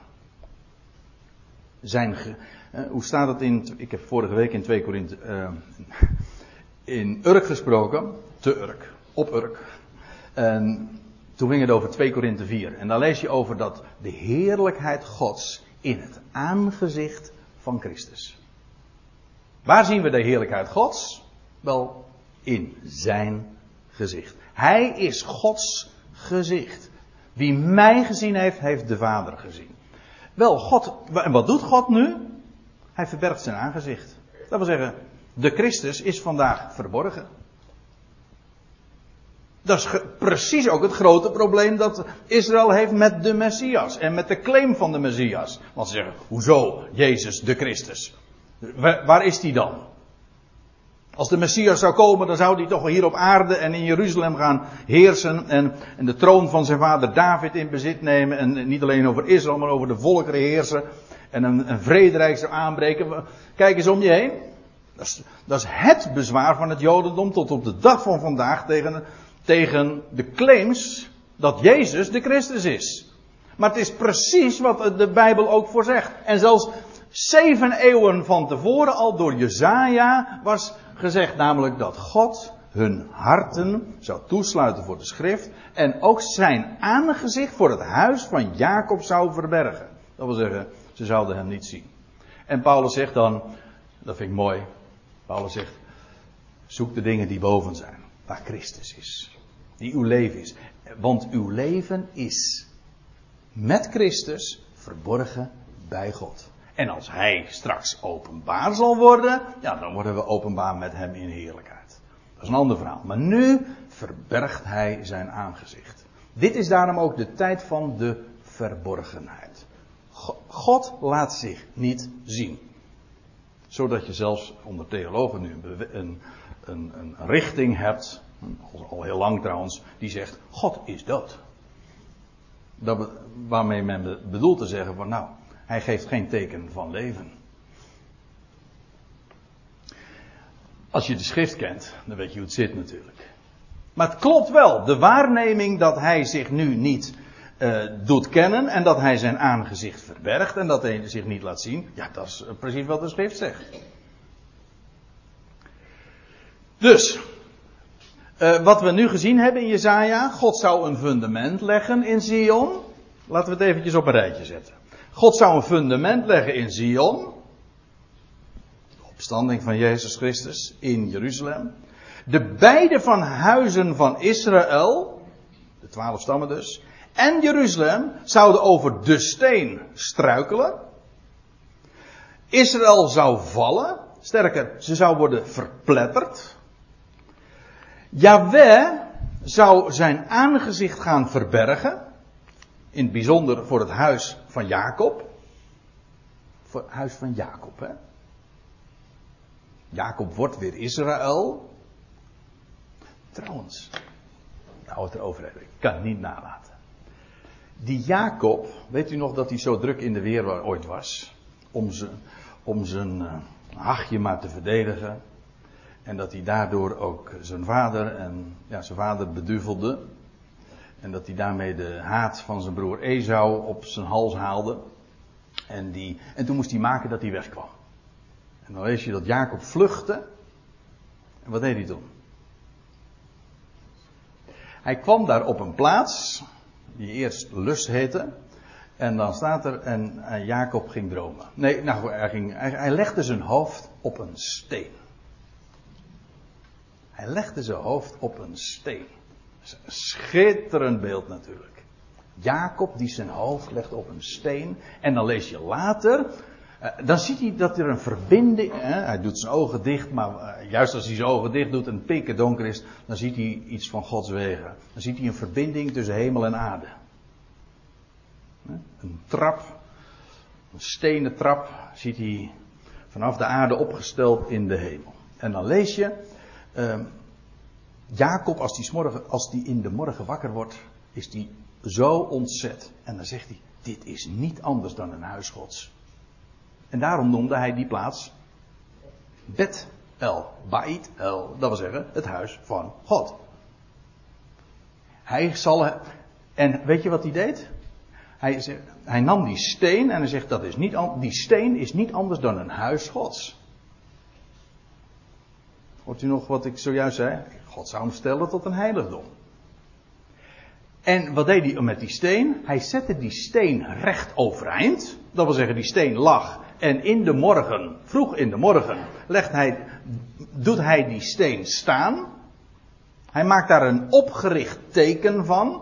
Hoe staat dat in... Ik heb vorige week in 2 Korinthe... in Urk gesproken. Op Urk. En toen ging het over 2 Korinthe 4. En daar lees je over dat de heerlijkheid Gods in het aangezicht van Christus. Waar zien we de heerlijkheid Gods? Wel, in zijn gezicht. Hij is Gods gezicht. Wie mij gezien heeft, heeft de Vader gezien. Wel, God, en wat doet God nu? Hij verbergt zijn aangezicht. Dat wil zeggen, de Christus is vandaag verborgen. Dat is precies ook het grote probleem dat Israël heeft met de Messias. En met de claim van de Messias. Want ze zeggen, hoezo Jezus de Christus? Waar is die dan? Als de Messias zou komen, dan zou die toch hier op aarde en in Jeruzalem gaan heersen. En de troon van zijn vader David in bezit nemen. En niet alleen over Israël, maar over de volkeren heersen. En een vrederijk zou aanbreken. Kijk eens om je heen. Dat is het bezwaar van het Jodendom tot op de dag van vandaag tegen de claims dat Jezus de Christus is. Maar het is precies wat de Bijbel ook voor zegt. En zelfs 7 eeuwen van tevoren al door Jesaja was gezegd, namelijk dat God hun harten zou toesluiten voor de schrift en ook zijn aangezicht voor het huis van Jacob zou verbergen. Dat wil zeggen, ze zouden hem niet zien. En Paulus zegt dan, dat vind ik mooi, Paulus zegt, zoek de dingen die boven zijn, waar Christus is, die uw leven is. Want uw leven is met Christus verborgen bij God. En als hij straks openbaar zal worden, ja, dan worden we openbaar met hem in heerlijkheid. Dat is een ander verhaal. Maar nu verbergt hij zijn aangezicht. Dit is daarom ook de tijd van de verborgenheid. God laat zich niet zien. Zodat je zelfs onder theologen nu een richting hebt, al heel lang trouwens, die zegt, God is dood. Waarmee men bedoelt te zeggen van, nou, hij geeft geen teken van leven. Als je de schrift kent, dan weet je hoe het zit natuurlijk. Maar het klopt wel. De waarneming dat hij zich nu niet doet kennen. En dat hij zijn aangezicht verbergt. En dat hij zich niet laat zien. Ja, dat is precies wat de schrift zegt. Dus. Wat we nu gezien hebben in Jesaja. God zou een fundament leggen in Zion. Laten we het eventjes op een rijtje zetten. God zou een fundament leggen in Zion. De opstanding van Jezus Christus in Jeruzalem. De beide van huizen van Israël. De 12 stammen dus. En Jeruzalem zouden over de steen struikelen. Israël zou vallen. Sterker, ze zou worden verpletterd. Yahweh zou zijn aangezicht gaan verbergen. In het bijzonder voor het huis van Jacob. Voor het huis van Jacob, hè. Jacob wordt weer Israël. Trouwens, daar hou het erover hebben. Ik kan het niet nalaten. Die Jacob, weet u nog dat hij zo druk in de weer ooit was? Om zijn hachje maar te verdedigen. En dat hij daardoor ook zijn vader beduvelde. En dat hij daarmee de haat van zijn broer Esau op zijn hals haalde. En toen moest hij maken dat hij wegkwam. En dan lees je dat Jacob vluchtte. En wat deed hij toen? Hij kwam daar op een plaats die eerst Luz heette. En dan staat er, en Jacob ging dromen. Nee, nou, hij legde zijn hoofd op een steen. Hij legde zijn hoofd op een steen. Een schitterend beeld natuurlijk. Jacob die zijn hoofd legt op een steen. En dan lees je later. Dan ziet hij dat er een verbinding. Hij doet zijn ogen dicht. Maar juist als hij zijn ogen dicht doet en pikken donker is. Dan ziet hij iets van Gods wegen. Dan ziet hij een verbinding tussen hemel en aarde. Een trap. Een stenen trap. Ziet hij vanaf de aarde opgesteld in de hemel. En dan lees je. Jacob, als die in de morgen wakker wordt, is die zo ontzet. En dan zegt hij, dit is niet anders dan een huis Gods. En daarom noemde hij die plaats Beth-El, Beit-El. Dat wil zeggen, het huis van God. En weet je wat hij deed? Hij nam die steen en hij zegt, die steen is niet anders dan een huis Gods. Hoort u nog wat ik zojuist zei? God zou hem stellen tot een heiligdom. En wat deed hij met die steen? Hij zette die steen recht overeind. Dat wil zeggen, die steen lag. En vroeg in de morgen, doet hij die steen staan. Hij maakt daar een opgericht teken van.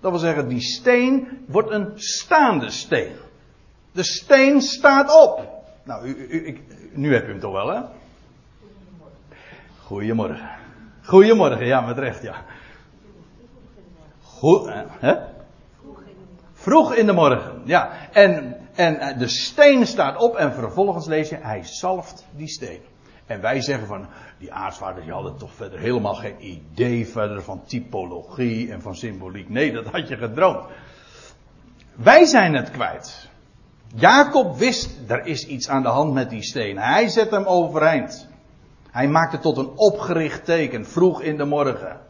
Dat wil zeggen, die steen wordt een staande steen. De steen staat op. Nou, nu heb u hem toch wel, hè? Goedemorgen. Ja, met recht, ja. Vroeg in de morgen. Ja. En de steen staat op en vervolgens lees je, hij zalft die steen. En wij zeggen van, die aartsvaders die hadden toch verder helemaal geen idee verder van typologie en van symboliek. Nee, dat had je gedroomd. Wij zijn het kwijt. Jacob wist, er is iets aan de hand met die steen. Hij zet hem overeind. Hij maakt het tot een opgericht teken, vroeg in de morgen.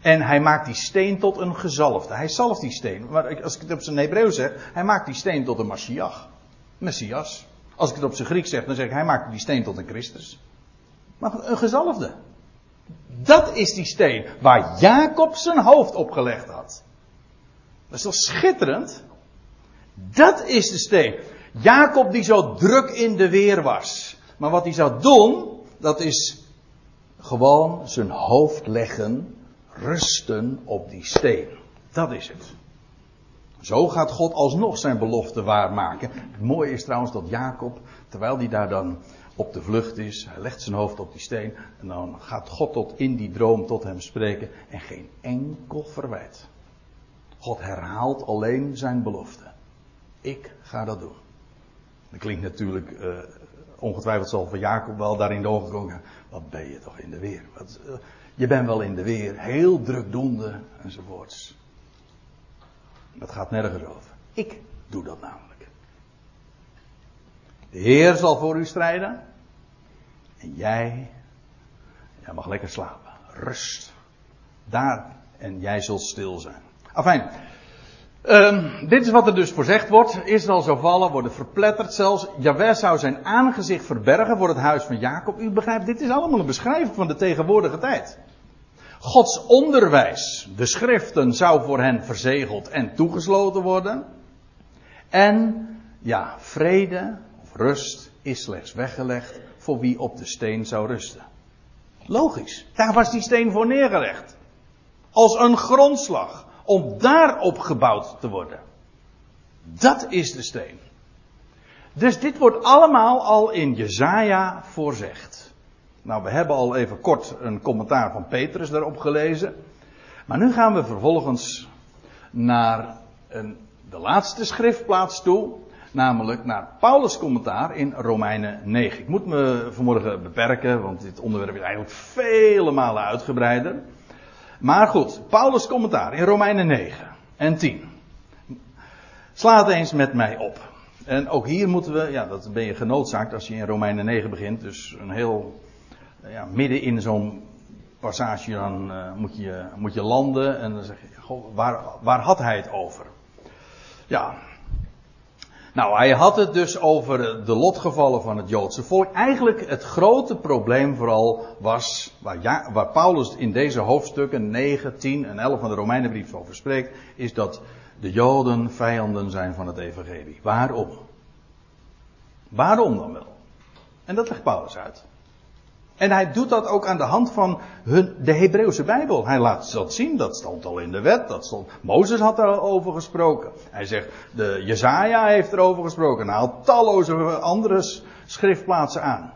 En hij maakt die steen tot een gezalfde. Hij zalft die steen. Maar als ik het op zijn Hebreeuws zeg, hij maakt die steen tot een Messias. Als ik het op zijn Grieks zeg, dan zeg ik, hij maakt die steen tot een Christus. Maar een gezalfde. Dat is die steen waar Jacob zijn hoofd op gelegd had. Dat is toch schitterend? Dat is de steen. Jacob die zo druk in de weer was. Maar wat hij zou doen, dat is gewoon zijn hoofd leggen, rusten op die steen. Dat is het. Zo gaat God alsnog zijn belofte waarmaken. Het mooie is trouwens dat Jacob, terwijl hij daar dan op de vlucht is, hij legt zijn hoofd op die steen en dan gaat God tot in die droom tot hem spreken en geen enkel verwijt. God herhaalt alleen zijn belofte. Ik ga dat doen. Dat klinkt natuurlijk, ongetwijfeld zal van Jacob wel daar in de ogen komen. Wat ben je toch in de weer? Je bent wel in de weer, heel drukdoende enzovoorts. Dat gaat nergens over. Ik doe dat namelijk. De Heer zal voor u strijden. En jij mag lekker slapen. Rust. Daar. En jij zult stil zijn. Afijn. Dit is wat er dus voorzegd wordt. Israël zou vallen, worden verpletterd zelfs. Jahweh zou zijn aangezicht verbergen voor het huis van Jacob. U begrijpt, dit is allemaal een beschrijving van de tegenwoordige tijd. Gods onderwijs, de schriften, zou voor hen verzegeld en toegesloten worden. En, ja, vrede of rust is slechts weggelegd voor wie op de steen zou rusten. Logisch, daar was die steen voor neergelegd. Als een grondslag, om daarop gebouwd te worden. Dat is de steen. Dus dit wordt allemaal al in Jesaja voorzegd. Nou, we hebben al even kort een commentaar van Petrus daarop gelezen. Maar nu gaan we vervolgens naar de laatste schriftplaats toe. Namelijk naar Paulus' commentaar in Romeinen 9. Ik moet me vanmorgen beperken, want dit onderwerp is eigenlijk vele malen uitgebreider. Maar goed, Paulus' commentaar in Romeinen 9 en 10. Sla het eens met mij op. En ook hier moeten we, ja, dat ben je genoodzaakt als je in Romeinen 9 begint. Dus een heel, ja, midden in zo'n passage dan moet je landen. En dan zeg je, goh, waar had hij het over? Ja, nou, hij had het dus over de lotgevallen van het Joodse volk. Eigenlijk het grote probleem vooral was, waar Paulus in deze hoofdstukken 9, 10 en 11 van de Romeinenbrief over spreekt, is dat de Joden vijanden zijn van het evangelie. Waarom? Waarom dan wel? En dat legt Paulus uit. En hij doet dat ook aan de hand van de Hebreeuwse Bijbel. Hij laat dat zien, dat stond al in de wet. Mozes had erover gesproken. Hij zegt, Jesaja heeft erover gesproken. Hij haalt talloze andere schriftplaatsen aan.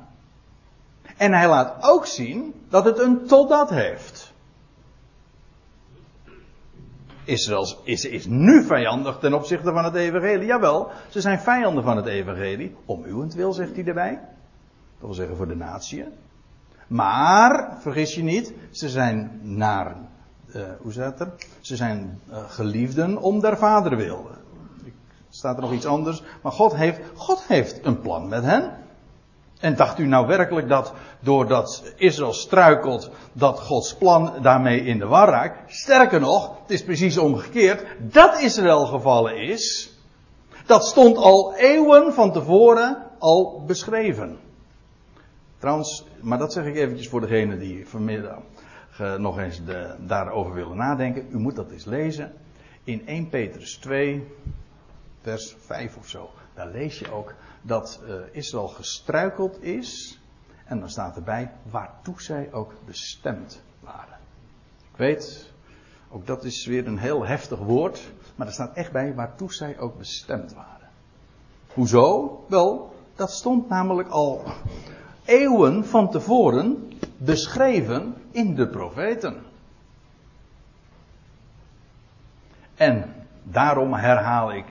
En hij laat ook zien dat het een totdat heeft. Israël is nu vijandig ten opzichte van het evangelie. Jawel, ze zijn vijanden van het evangelie. Om uwentwil, zegt hij erbij. Dat wil zeggen voor de natieën. Maar, vergis je niet, ze zijn Ze zijn geliefden om der vader wilde. Staat er nog iets anders? Maar God heeft een plan met hen. En dacht u nou werkelijk dat, doordat Israël struikelt, dat Gods plan daarmee in de war raakt? Sterker nog, het is precies omgekeerd. Dat Israël gevallen is, dat stond al eeuwen van tevoren al beschreven. Trouwens, maar dat zeg ik eventjes voor degenen die vanmiddag nog eens daarover willen nadenken. U moet dat eens lezen. In 1 Petrus 2, vers 5 of zo. Daar lees je ook dat Israël gestruikeld is. En dan staat erbij waartoe zij ook bestemd waren. Ik weet, ook dat is weer een heel heftig woord. Maar er staat echt bij waartoe zij ook bestemd waren. Hoezo? Wel, dat stond namelijk al eeuwen van tevoren beschreven in de profeten. En daarom herhaal ik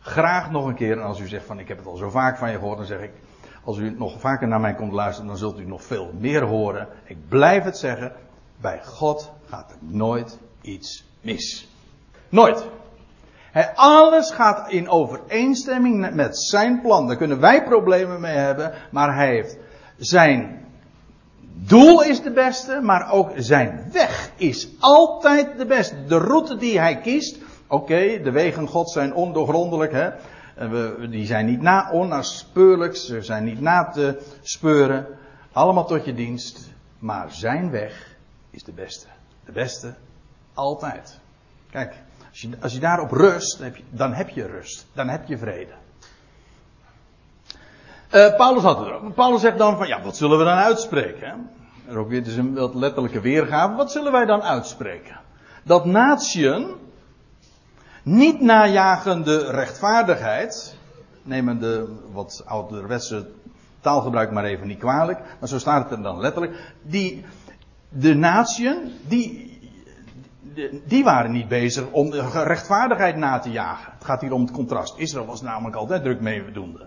graag nog een keer, en als u zegt van ik heb het al zo vaak van je gehoord, dan zeg ik, als u nog vaker naar mij komt luisteren, dan zult u nog veel meer horen. Ik blijf het zeggen, bij God gaat er nooit iets mis. Nooit. He, alles gaat in overeenstemming met zijn plan. Daar kunnen wij problemen mee hebben, maar hij heeft zijn doel is de beste, maar ook zijn weg is altijd de beste. De route die hij kiest, oké, de wegen Gods zijn ondoorgrondelijk, hè? Die zijn niet onnaspeurlijk, ze zijn niet na te speuren. Allemaal tot je dienst, maar zijn weg is de beste. De beste, altijd. Kijk, als je daarop rust, dan heb je rust, dan heb je vrede. Paulus had het er ook. Paulus zegt dan van, ja, wat zullen we dan uitspreken? Hè? Er ook weer dus een wat letterlijke weergave. Wat zullen wij dan uitspreken? Dat natieën niet najagende rechtvaardigheid, nemen de wat ouderwetse taalgebruik maar even niet kwalijk, maar zo staat het er dan letterlijk, de natieën waren niet bezig om de rechtvaardigheid na te jagen. Het gaat hier om het contrast. Israël was namelijk altijd druk meedoende.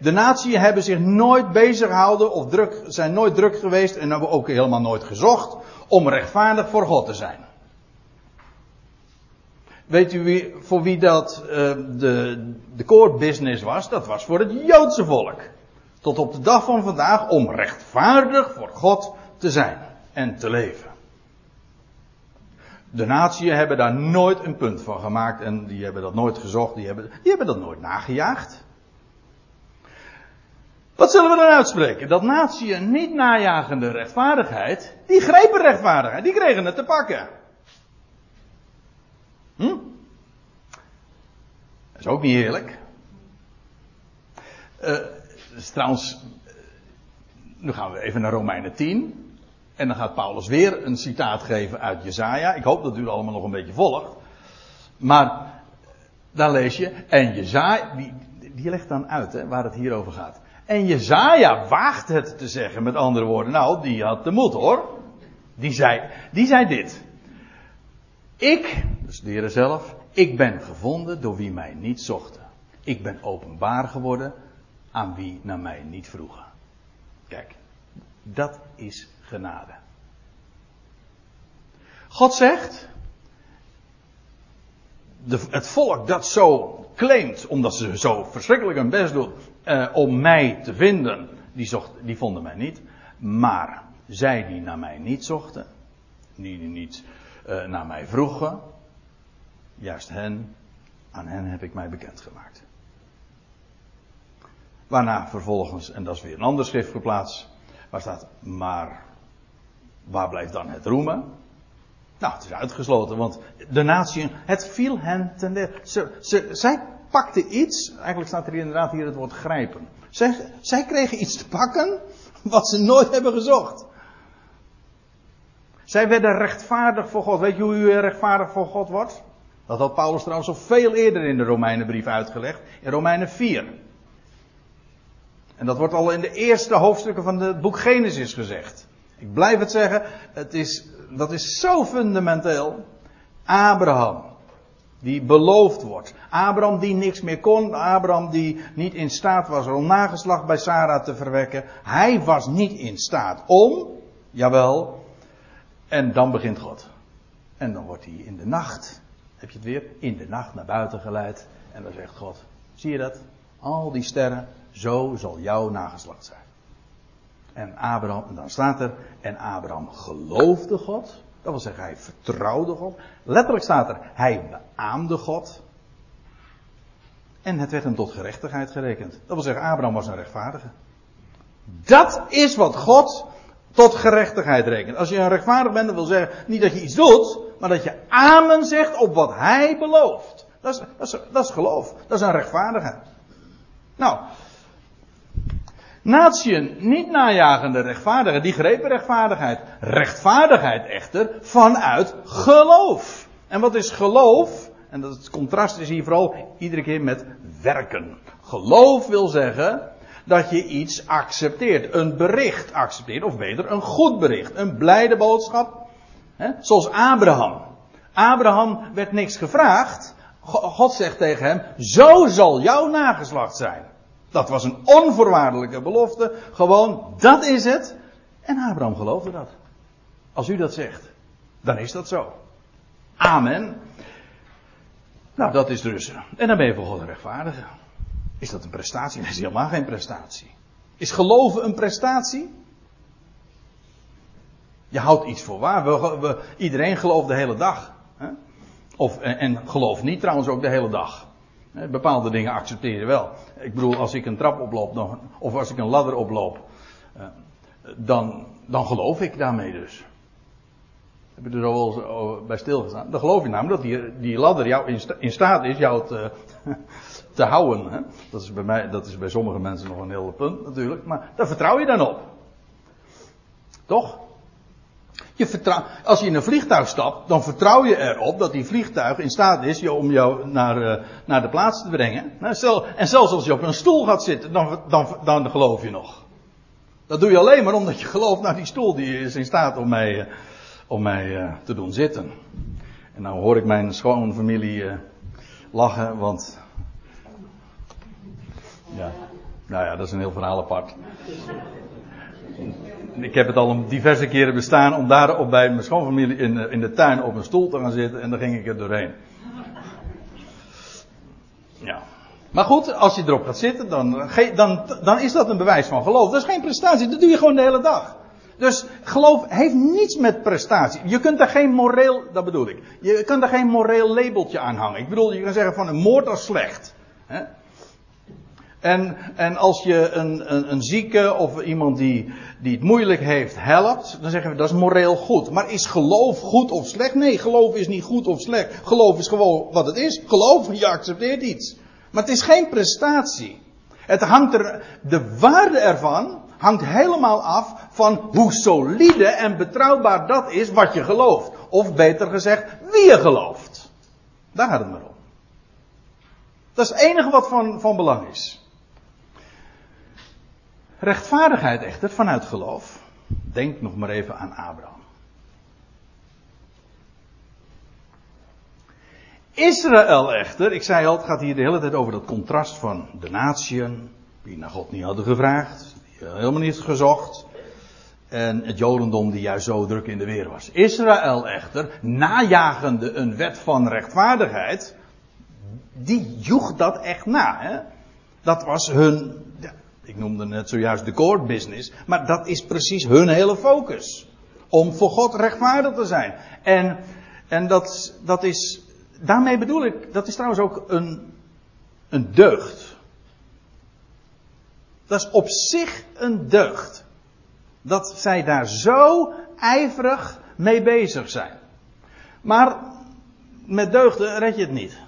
De naties hebben zich nooit bezig gehouden of zijn nooit druk geweest en hebben ook helemaal nooit gezocht om rechtvaardig voor God te zijn. Weet u voor wie dat de core business was? Dat was voor het Joodse volk. Tot op de dag van vandaag om rechtvaardig voor God te zijn en te leven. De naties hebben daar nooit een punt van gemaakt en die hebben dat nooit gezocht, die hebben dat nooit nagejaagd. Wat zullen we dan uitspreken? Dat natieën niet najagende rechtvaardigheid, die grepen rechtvaardigheid, die kregen het te pakken. Dat is ook niet eerlijk. Dus trouwens, nu gaan we even naar Romeinen 10. En dan gaat Paulus weer een citaat geven uit Jesaja. Ik hoop dat u het allemaal nog een beetje volgt. Maar, daar lees je, en Jesaja, die legt dan uit hè, waar het hier over gaat. En Jesaja waagt het te zeggen, met andere woorden. Nou, die had de moed hoor. Die zei dit. Ik, dus de Heer zelf, ik ben gevonden door wie mij niet zochten. Ik ben openbaar geworden aan wie naar mij niet vroegen. Kijk, dat is genade. God zegt, het volk dat zo claimt, omdat ze zo verschrikkelijk hun best doen om mij te vinden, die vonden mij niet. Maar zij die naar mij niet zochten, die niet naar mij vroegen, juist aan hen heb ik mij bekendgemaakt. Waarna vervolgens, en dat is weer een ander schrift geplaatst, waar staat, maar waar blijft dan het roemen? Nou, het is uitgesloten, want de natieën, het viel hen ten deel. Zij pakten iets, eigenlijk staat er inderdaad het woord grijpen. Zij kregen iets te pakken wat ze nooit hebben gezocht. Zij werden rechtvaardig voor God. Weet je hoe u rechtvaardig voor God wordt? Dat had Paulus trouwens al veel eerder in de Romeinenbrief uitgelegd, in Romeinen 4. En dat wordt al in de eerste hoofdstukken van het boek Genesis gezegd. Ik blijf het zeggen, dat is zo fundamenteel. Abraham, die beloofd wordt. Abraham die niks meer kon. Abraham die niet in staat was om nageslacht bij Sara te verwekken. Hij was niet in staat om, jawel, en dan begint God. En dan wordt hij in de nacht, heb je het weer, in de nacht naar buiten geleid. En dan zegt God, zie je dat? Al die sterren, zo zal jouw nageslacht zijn. En Abraham, en dan staat er, en Abraham geloofde God. Dat wil zeggen, hij vertrouwde God. Letterlijk staat er, hij beaamde God. En het werd hem tot gerechtigheid gerekend. Dat wil zeggen, Abraham was een rechtvaardige. Dat is wat God tot gerechtigheid rekent. Als je een rechtvaardig bent, dat wil zeggen, niet dat je iets doet, maar dat je amen zegt op wat hij belooft. Dat is geloof. Dat is een rechtvaardigheid. Nou, natieën, niet najagende rechtvaardigen, die grepen rechtvaardigheid. Rechtvaardigheid echter vanuit geloof. En wat is geloof? En dat contrast is hier vooral iedere keer met werken. Geloof wil zeggen dat je iets accepteert, een bericht accepteert, of beter een goed bericht, een blijde boodschap. Zoals Abraham. Abraham werd niks gevraagd. God zegt tegen hem, zo zal jouw nageslacht zijn. Dat was een onvoorwaardelijke belofte. Gewoon, dat is het. En Abraham geloofde dat. Als u dat zegt, dan is dat zo. Amen. Nou, dat is dus. En dan ben je voor God een rechtvaardige. Is dat een prestatie? Dat is helemaal geen prestatie. Is geloven een prestatie? Je houdt iets voor waar. Iedereen gelooft de hele dag. Hè? En geloof niet trouwens ook de hele dag. Hè? Bepaalde dingen accepteer je wel. Ik bedoel, als ik een trap oploop, of als ik een ladder oploop, dan geloof ik daarmee dus. Heb je er al wel bij stilgestaan? Dan geloof je namelijk dat die ladder jou in staat is jou te houden. Hè? Dat is bij sommige mensen nog een heel punt natuurlijk. Maar daar vertrouw je dan op. Toch? Als je in een vliegtuig stapt, dan vertrouw je erop dat die vliegtuig in staat is om jou naar de plaats te brengen. Nou, en zelfs als je op een stoel gaat zitten, dan geloof je nog. Dat doe je alleen maar omdat je gelooft, nou die stoel die is in staat om mij te doen zitten. En nou hoor ik mijn schoonfamilie lachen, want... Ja, nou ja, dat is een heel verhaal apart. Ik heb het al diverse keren bestaan om daarop bij mijn schoonfamilie in de tuin op een stoel te gaan zitten. En dan ging ik er doorheen. Ja. Maar goed, als je erop gaat zitten, dan is dat een bewijs van geloof. Dat is geen prestatie, dat doe je gewoon de hele dag. Dus geloof heeft niets met prestatie. Je kunt daar geen moreel, dat bedoel ik. Je kunt daar geen moreel labeltje aan hangen. Ik bedoel, je kan zeggen van een moord als slecht. Hè? En als je een zieke of iemand die het moeilijk heeft helpt, dan zeggen we dat is moreel goed. Maar is geloof goed of slecht? Nee, geloof is niet goed of slecht. Geloof is gewoon wat het is. Geloof, je accepteert iets. Maar het is geen prestatie. Het hangt de waarde ervan hangt helemaal af van hoe solide en betrouwbaar dat is wat je gelooft. Of beter gezegd, wie je gelooft. Daar gaat het maar om. Dat is het enige wat van belang is. Rechtvaardigheid echter vanuit geloof. Denk nog maar even aan Abraham. Israël echter, ik zei al, het gaat hier de hele tijd over dat contrast van de natieën. Die naar God niet hadden gevraagd. Die helemaal niet gezocht. En het Jodendom die juist zo druk in de weer was. Israël echter, najagende een wet van rechtvaardigheid. Die joeg dat echt na. Hè? Dat was hun... Ja, ik noemde net zojuist de core business. Maar dat is precies hun hele focus. Om voor God rechtvaardig te zijn. En dat is... Daarmee bedoel ik... Dat is trouwens ook een deugd. Dat is op zich een deugd. Dat zij daar zo ijverig mee bezig zijn. Maar met deugden red je het niet.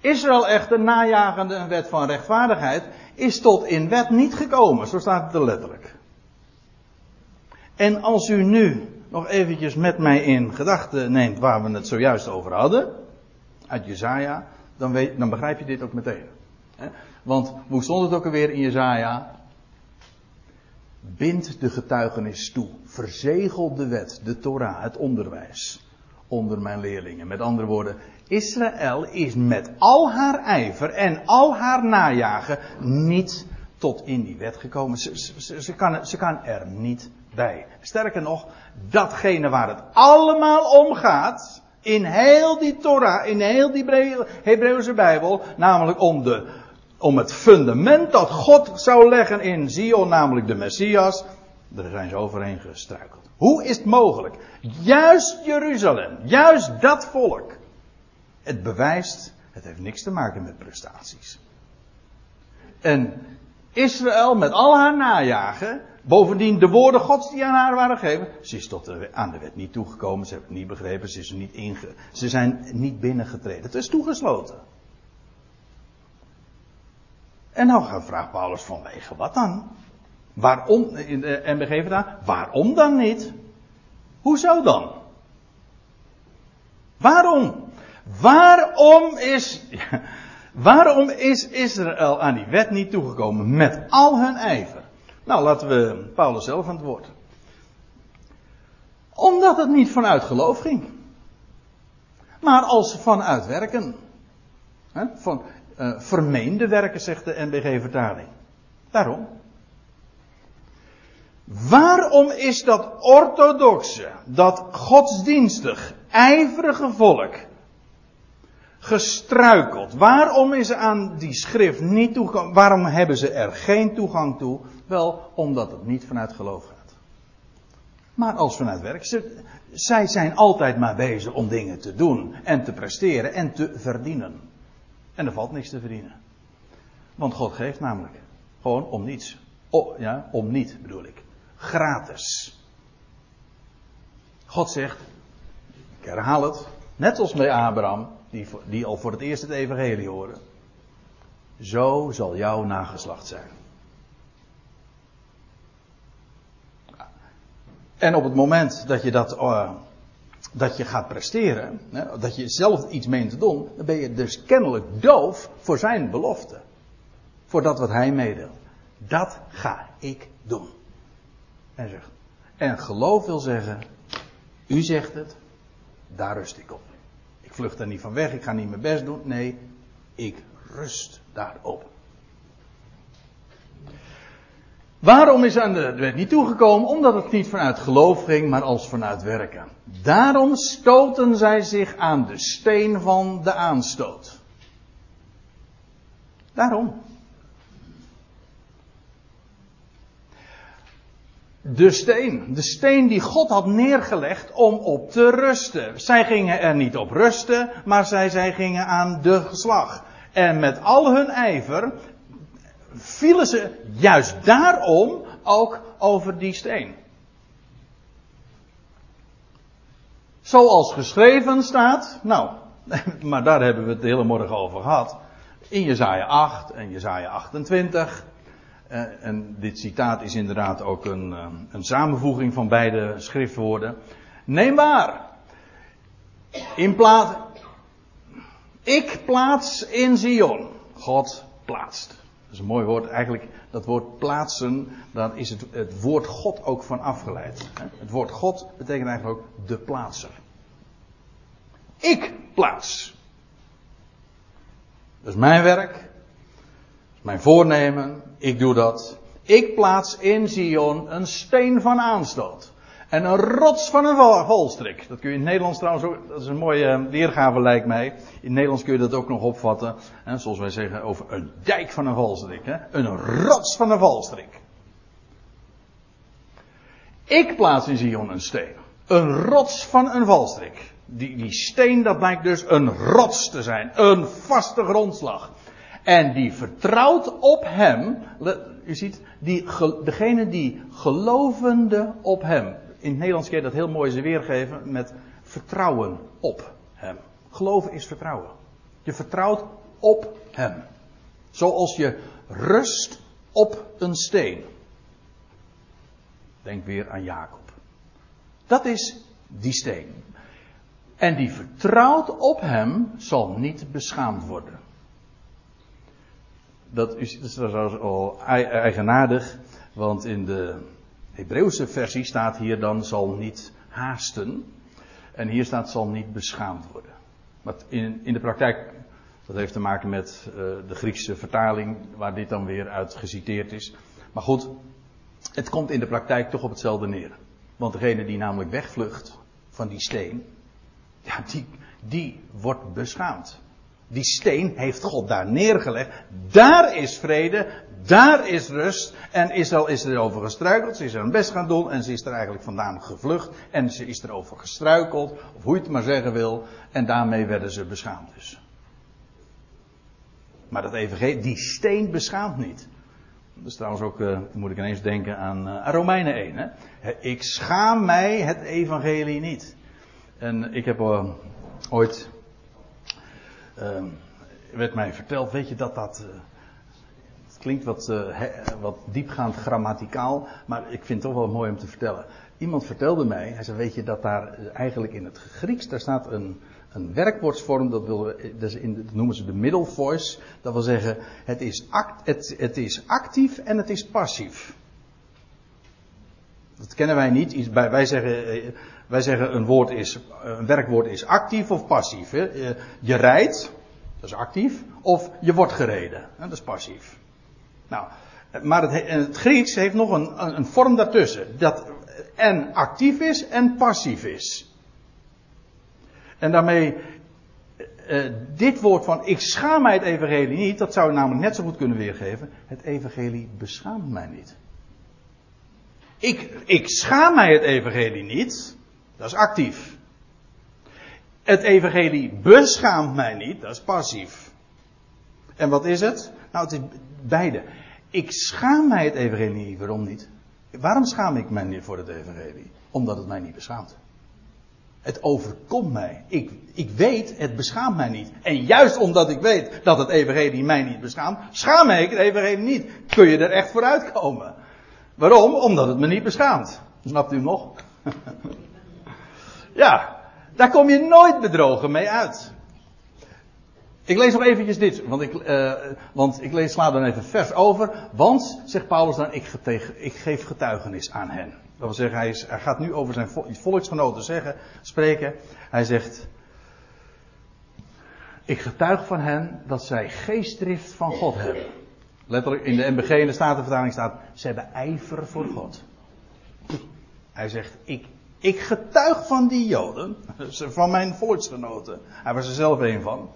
Israël echter, najagende een wet van rechtvaardigheid, is tot in wet niet gekomen. Zo staat het er letterlijk. En als u nu nog eventjes met mij in gedachten neemt waar we het zojuist over hadden, uit Jesaja, dan begrijp je dit ook meteen. Want hoe stond het ook alweer in Jesaja? Bind de getuigenis toe. Verzegel de wet, de Torah, het onderwijs onder mijn leerlingen. Met andere woorden, Israël is met al haar ijver en al haar najagen niet tot in die wet gekomen. Ze kan er niet bij. Sterker nog, datgene waar het allemaal om gaat, in heel die Torah, in heel die Hebreeuwse Bijbel, namelijk om het fundament dat God zou leggen in Zion, namelijk de Messias, daar zijn ze overheen gestruikeld. Hoe is het mogelijk? Juist Jeruzalem, juist dat volk. Het bewijst, het heeft niks te maken met prestaties. En Israël met al haar najagen, bovendien de woorden Gods die aan haar waren gegeven, ze is aan de wet niet toegekomen, ze hebben het niet begrepen, ze zijn niet binnengetreden. Het is toegesloten. En nou vraagt Paulus vanwege wat dan? Waarom, in de NBG vandaag, waarom dan niet? Hoezo dan? Waarom? Waarom is Israël aan die wet niet toegekomen met al hun ijver? Nou, laten we Paulus zelf aan het woord. Omdat het niet vanuit geloof ging. maar als vanuit werken. He? Van vermeende werken, zegt de NBG-vertaling. Daarom. Waarom is dat orthodoxe, dat godsdienstig, ijverige volk gestruikeld? Waarom is aan die schrift niet toegang? Waarom hebben ze er geen toegang toe? Wel, omdat het niet vanuit geloof gaat. Maar als vanuit werk. Zij zijn altijd maar bezig om dingen te doen en te presteren en te verdienen. En er valt niks te verdienen. Want God geeft namelijk gewoon om niets. Oh, ja, om niet bedoel ik. Gratis. God zegt, ik herhaal het, net als bij Abraham, die al voor het eerst het evangelie horen. Zo zal jouw nageslacht zijn. En op het moment dat je dat je gaat presteren, dat je zelf iets meent te doen, dan ben je dus kennelijk doof voor zijn belofte. Voor dat wat hij meedeelt. Dat ga ik doen. Hij zegt. En geloof wil zeggen, u zegt het, daar rust ik op. Ik vlucht daar niet van weg, ik ga niet mijn best doen. Nee, ik rust daarop. Waarom is aan de wet niet toegekomen? Omdat het niet vanuit geloof ging, maar als vanuit werken. Daarom stoten zij zich aan de steen van de aanstoot. Daarom. De steen die God had neergelegd om op te rusten. Zij gingen er niet op rusten, maar zij gingen aan de slag. En met al hun ijver vielen ze juist daarom ook over die steen. Zoals geschreven staat, nou, maar daar hebben we het de hele morgen over gehad. In Jesaja 8 en Jesaja 28. En dit citaat is inderdaad ook een samenvoeging van beide schriftwoorden. Neem waar. Ik plaats in Zion. God plaatst. Dat is een mooi woord. Eigenlijk dat woord plaatsen, daar is het woord God ook van afgeleid. Het woord God betekent eigenlijk ook de plaatser. Ik plaats. Dat is mijn werk. Dat is mijn voornemen. Ik doe dat. Ik plaats in Zion een steen van aanstoot. En een rots van een valstrik. Dat kun je in het Nederlands trouwens ook. Dat is een mooie weergave, lijkt mij. In het Nederlands kun je dat ook nog opvatten. Hè, zoals wij zeggen over een dijk van een valstrik. Hè? Een rots van een valstrik. Ik plaats in Zion een steen. Een rots van een valstrik. Die steen, dat blijkt dus een rots te zijn. Een vaste grondslag. En die vertrouwt op hem. U ziet, degene die gelovende op hem. In het Nederlands kun je dat heel mooi ze weergeven met vertrouwen op hem. Geloven is vertrouwen. Je vertrouwt op hem. Zoals je rust op een steen. Denk weer aan Jacob. Dat is die steen. En die vertrouwt op hem zal niet beschaamd worden. Dat is trouwens al eigenaardig, want in de Hebreeuwse versie staat hier dan zal niet haasten. En hier staat zal niet beschaamd worden. Maar in de praktijk, dat heeft te maken met de Griekse vertaling, waar dit dan weer uit geciteerd is. Maar goed, het komt in de praktijk toch op hetzelfde neer. Want degene die namelijk wegvlucht van die steen, ja, die wordt beschaamd. Die steen heeft God daar neergelegd. Daar is vrede. Daar is rust. En Israël is erover gestruikeld. Ze is er hun best gaan doen. En ze is er eigenlijk vandaan gevlucht. En ze is erover gestruikeld. Of hoe je het maar zeggen wil. En daarmee werden ze beschaamd dus. Maar dat evangelie, die steen beschaamt niet. Dat is trouwens ook, moet ik ineens denken aan Romeinen 1. Hè? Ik schaam mij het evangelie niet. En ik heb ooit... werd mij verteld, weet je dat het klinkt wat diepgaand grammaticaal, maar ik vind het toch wel mooi om te vertellen. Iemand vertelde mij, hij zei, weet je dat daar eigenlijk in het Grieks, daar staat een werkwoordsvorm, dat noemen ze de middle voice. Dat wil zeggen, het is actief en het is passief. Dat kennen wij niet. Wij zeggen Wij zeggen een werkwoord is actief of passief. Je rijdt, dat is actief, of je wordt gereden, dat is passief. Nou, maar het Grieks heeft nog een vorm daartussen. Dat en actief is en passief is. En daarmee, dit woord van ik schaam mij het evangelie niet, dat zou ik namelijk net zo goed kunnen weergeven. Het evangelie beschaamt mij niet. Ik schaam mij het evangelie niet, dat is actief. Het evangelie beschaamt mij niet, dat is passief. En wat is het? Nou, het is beide. Ik schaam mij het evangelie niet, waarom niet? Waarom schaam ik mij niet voor het evangelie? Omdat het mij niet beschaamt. Het overkomt mij. Ik weet, het beschaamt mij niet. En juist omdat ik weet dat het evangelie mij niet beschaamt, schaam ik het evangelie niet. Kun je er echt voor uitkomen? Waarom? Omdat het me niet beschaamt. Snapt u hem nog? Ja, daar kom je nooit bedrogen mee uit. Ik lees nog eventjes dit, want ik sla dan even vers over. Want, zegt Paulus dan, ik geef getuigenis aan hen. Dat wil zeggen, hij gaat nu over zijn volksgenoten spreken. Hij zegt, ik getuig van hen dat zij geestdrift van God hebben. Letterlijk in de NBG, in de Statenvertaling staat, ze hebben ijver voor God. Hij zegt, ik getuig van die Joden, van mijn volksgenoten. Hij was er zelf een van.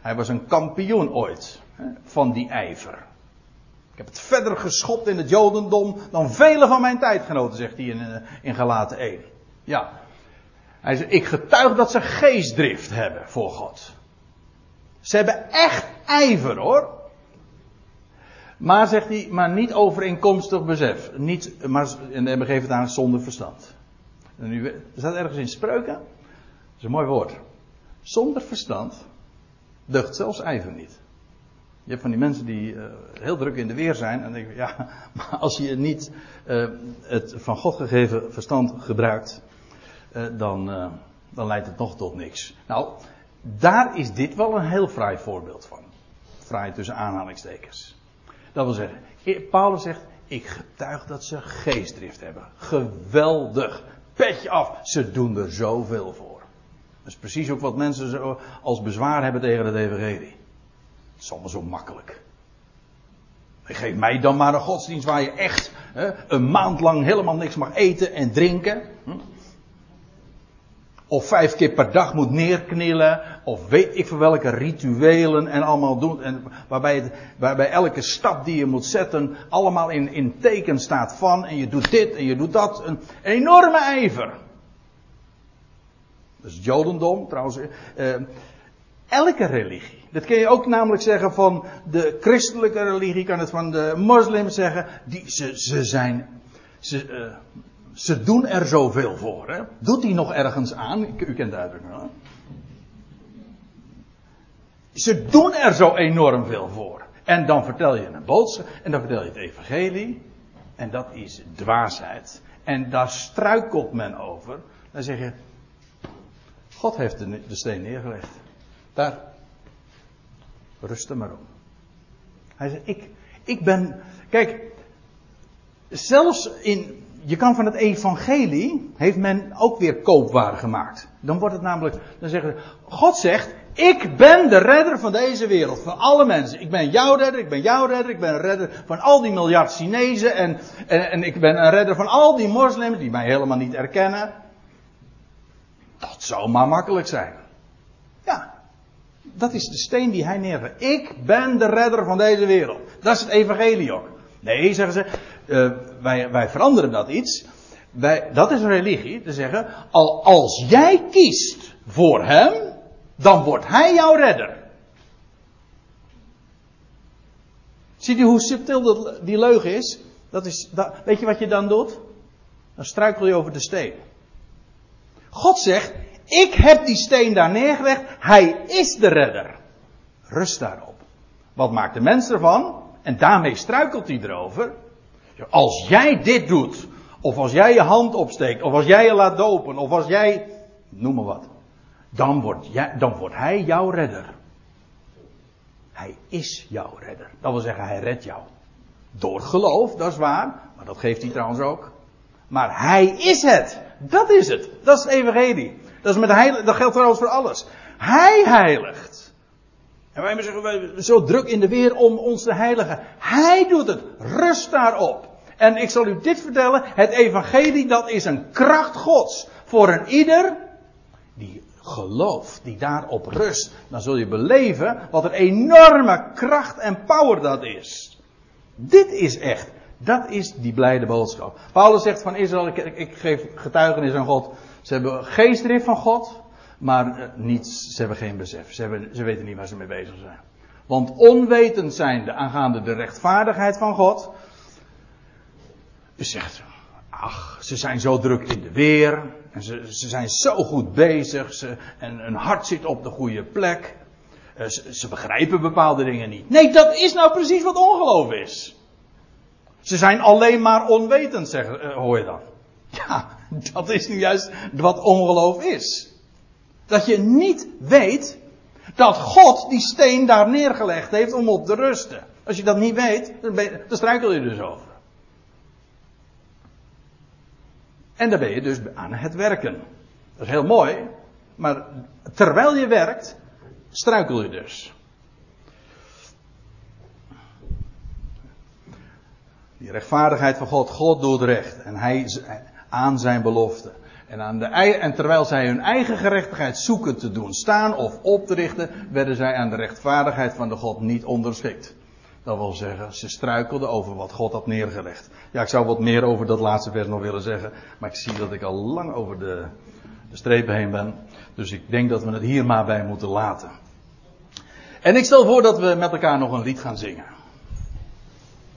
Hij was een kampioen ooit van die ijver. Ik heb het verder geschopt in het Jodendom dan vele van mijn tijdgenoten, zegt hij in Galater 1. Ja, hij zegt, ik getuig dat ze geestdrift hebben voor God. Ze hebben echt ijver, hoor. Maar, zegt hij, maar niet overeenkomstig besef. Niet, maar, en hij begeeft het aan zonder verstand. En nu, er staat ergens in Spreuken. Dat is een mooi woord. Zonder verstand deugt zelfs ijver niet. Je hebt van die mensen die heel druk in de weer zijn. En denken, ja, maar als je niet het van God gegeven verstand gebruikt. Dan leidt het nog tot niks. Nou, daar is dit wel een heel fraai voorbeeld van. Fraai tussen aanhalingstekens. Dat wil zeggen, Paulus zegt, ik getuig dat ze geestdrift hebben. Geweldig. Petje af. Ze doen er zoveel voor. Dat is precies ook wat mensen zo als bezwaar hebben tegen het evangelie. Het is allemaal zo makkelijk. Geef mij dan maar een godsdienst waar je echt een maand lang helemaal niks mag eten en drinken. Of 5 keer per dag moet neerknielen. Of weet ik voor welke rituelen en allemaal doen. En waarbij elke stap die je moet zetten allemaal in teken staat van. En je doet dit en je doet dat. Een enorme ijver. Dat is het Jodendom trouwens. Elke religie. Dat kun je ook namelijk zeggen van de christelijke religie. Kan het van de moslims zeggen. Ze doen er zoveel voor. Hè? Doet die nog ergens aan? U kent de uitdrukking wel. Ze doen er zo enorm veel voor. En dan vertel je een boodschap. En dan vertel je het evangelie. En dat is dwaasheid. En daar struikelt men over. Dan zeg je. God heeft de steen neergelegd. Daar. Rust er maar op. Hij zegt. Ik ben. Kijk. Zelfs in. Je kan van het evangelie, heeft men ook weer koopwaar gemaakt. Dan wordt het namelijk, dan zeggen ze, God zegt, ik ben de redder van deze wereld, van alle mensen. Ik ben jouw redder, ik ben jouw redder, ik ben een redder van al die miljard Chinezen. En ik ben een redder van al die moslims die mij helemaal niet erkennen. Dat zou maar makkelijk zijn. Ja, dat is de steen die hij neerlegt. Ik ben de redder van deze wereld. Dat is het evangelie ook. Nee, zeggen ze. Wij veranderen dat iets. Dat is religie. Te zeggen, als jij kiest voor hem, dan wordt hij jouw redder. Ziet u hoe subtiel die leugen is? Weet je wat je dan doet? Dan struikel je over de steen. God zegt, ik heb die steen daar neergelegd. Hij is de redder. Rust daarop. Wat maakt de mens ervan? En daarmee struikelt hij erover. Als jij dit doet, of als jij je hand opsteekt, of als jij je laat dopen, of als jij, noem maar wat, dan wordt hij jouw redder. Hij is jouw redder. Dat wil zeggen, hij redt jou. Door geloof, dat is waar, maar dat geeft hij trouwens ook. Maar hij is het. Dat is het. Dat is het evangelie. Dat geldt trouwens voor alles. Hij heiligt. En wij zeggen, we zijn zo druk in de weer om ons te heiligen. Hij doet het. Rust daarop. En ik zal u dit vertellen. Het evangelie, dat is een kracht Gods. Voor een ieder die gelooft, die daarop rust. Dan zul je beleven wat een enorme kracht en power dat is. Dit is echt. Dat is die blijde boodschap. Paulus zegt van Israël, ik geef getuigenis aan God. Ze hebben geestdrift van God, maar niets. Ze hebben geen besef. Ze weten niet waar ze mee bezig zijn. Want onwetend zijnde aangaande de rechtvaardigheid van God. U zegt, ach, ze zijn zo druk in de weer. En ze zijn zo goed bezig. En hun hart zit op de goede plek. Ze begrijpen bepaalde dingen niet. Nee, dat is nou precies wat ongeloof is. Ze zijn alleen maar onwetend, hoor je dan. Ja, dat is nu juist wat ongeloof is. Dat je niet weet dat God die steen daar neergelegd heeft om op te rusten. Als je dat niet weet, dan struikel je dus over. En dan ben je dus aan het werken. Dat is heel mooi, maar terwijl je werkt, struikel je dus. Die rechtvaardigheid van God, God doet recht. En hij aan zijn belofte. En terwijl zij hun eigen gerechtigheid zoeken te doen staan of op te richten, werden zij aan de rechtvaardigheid van de God niet onderschikt. Dat wil zeggen, ze struikelden over wat God had neergelegd. Ja, ik zou wat meer over dat laatste vers nog willen zeggen, maar ik zie dat ik al lang over de streep heen ben. Dus ik denk dat we het hier maar bij moeten laten. En ik stel voor dat we met elkaar nog een lied gaan zingen.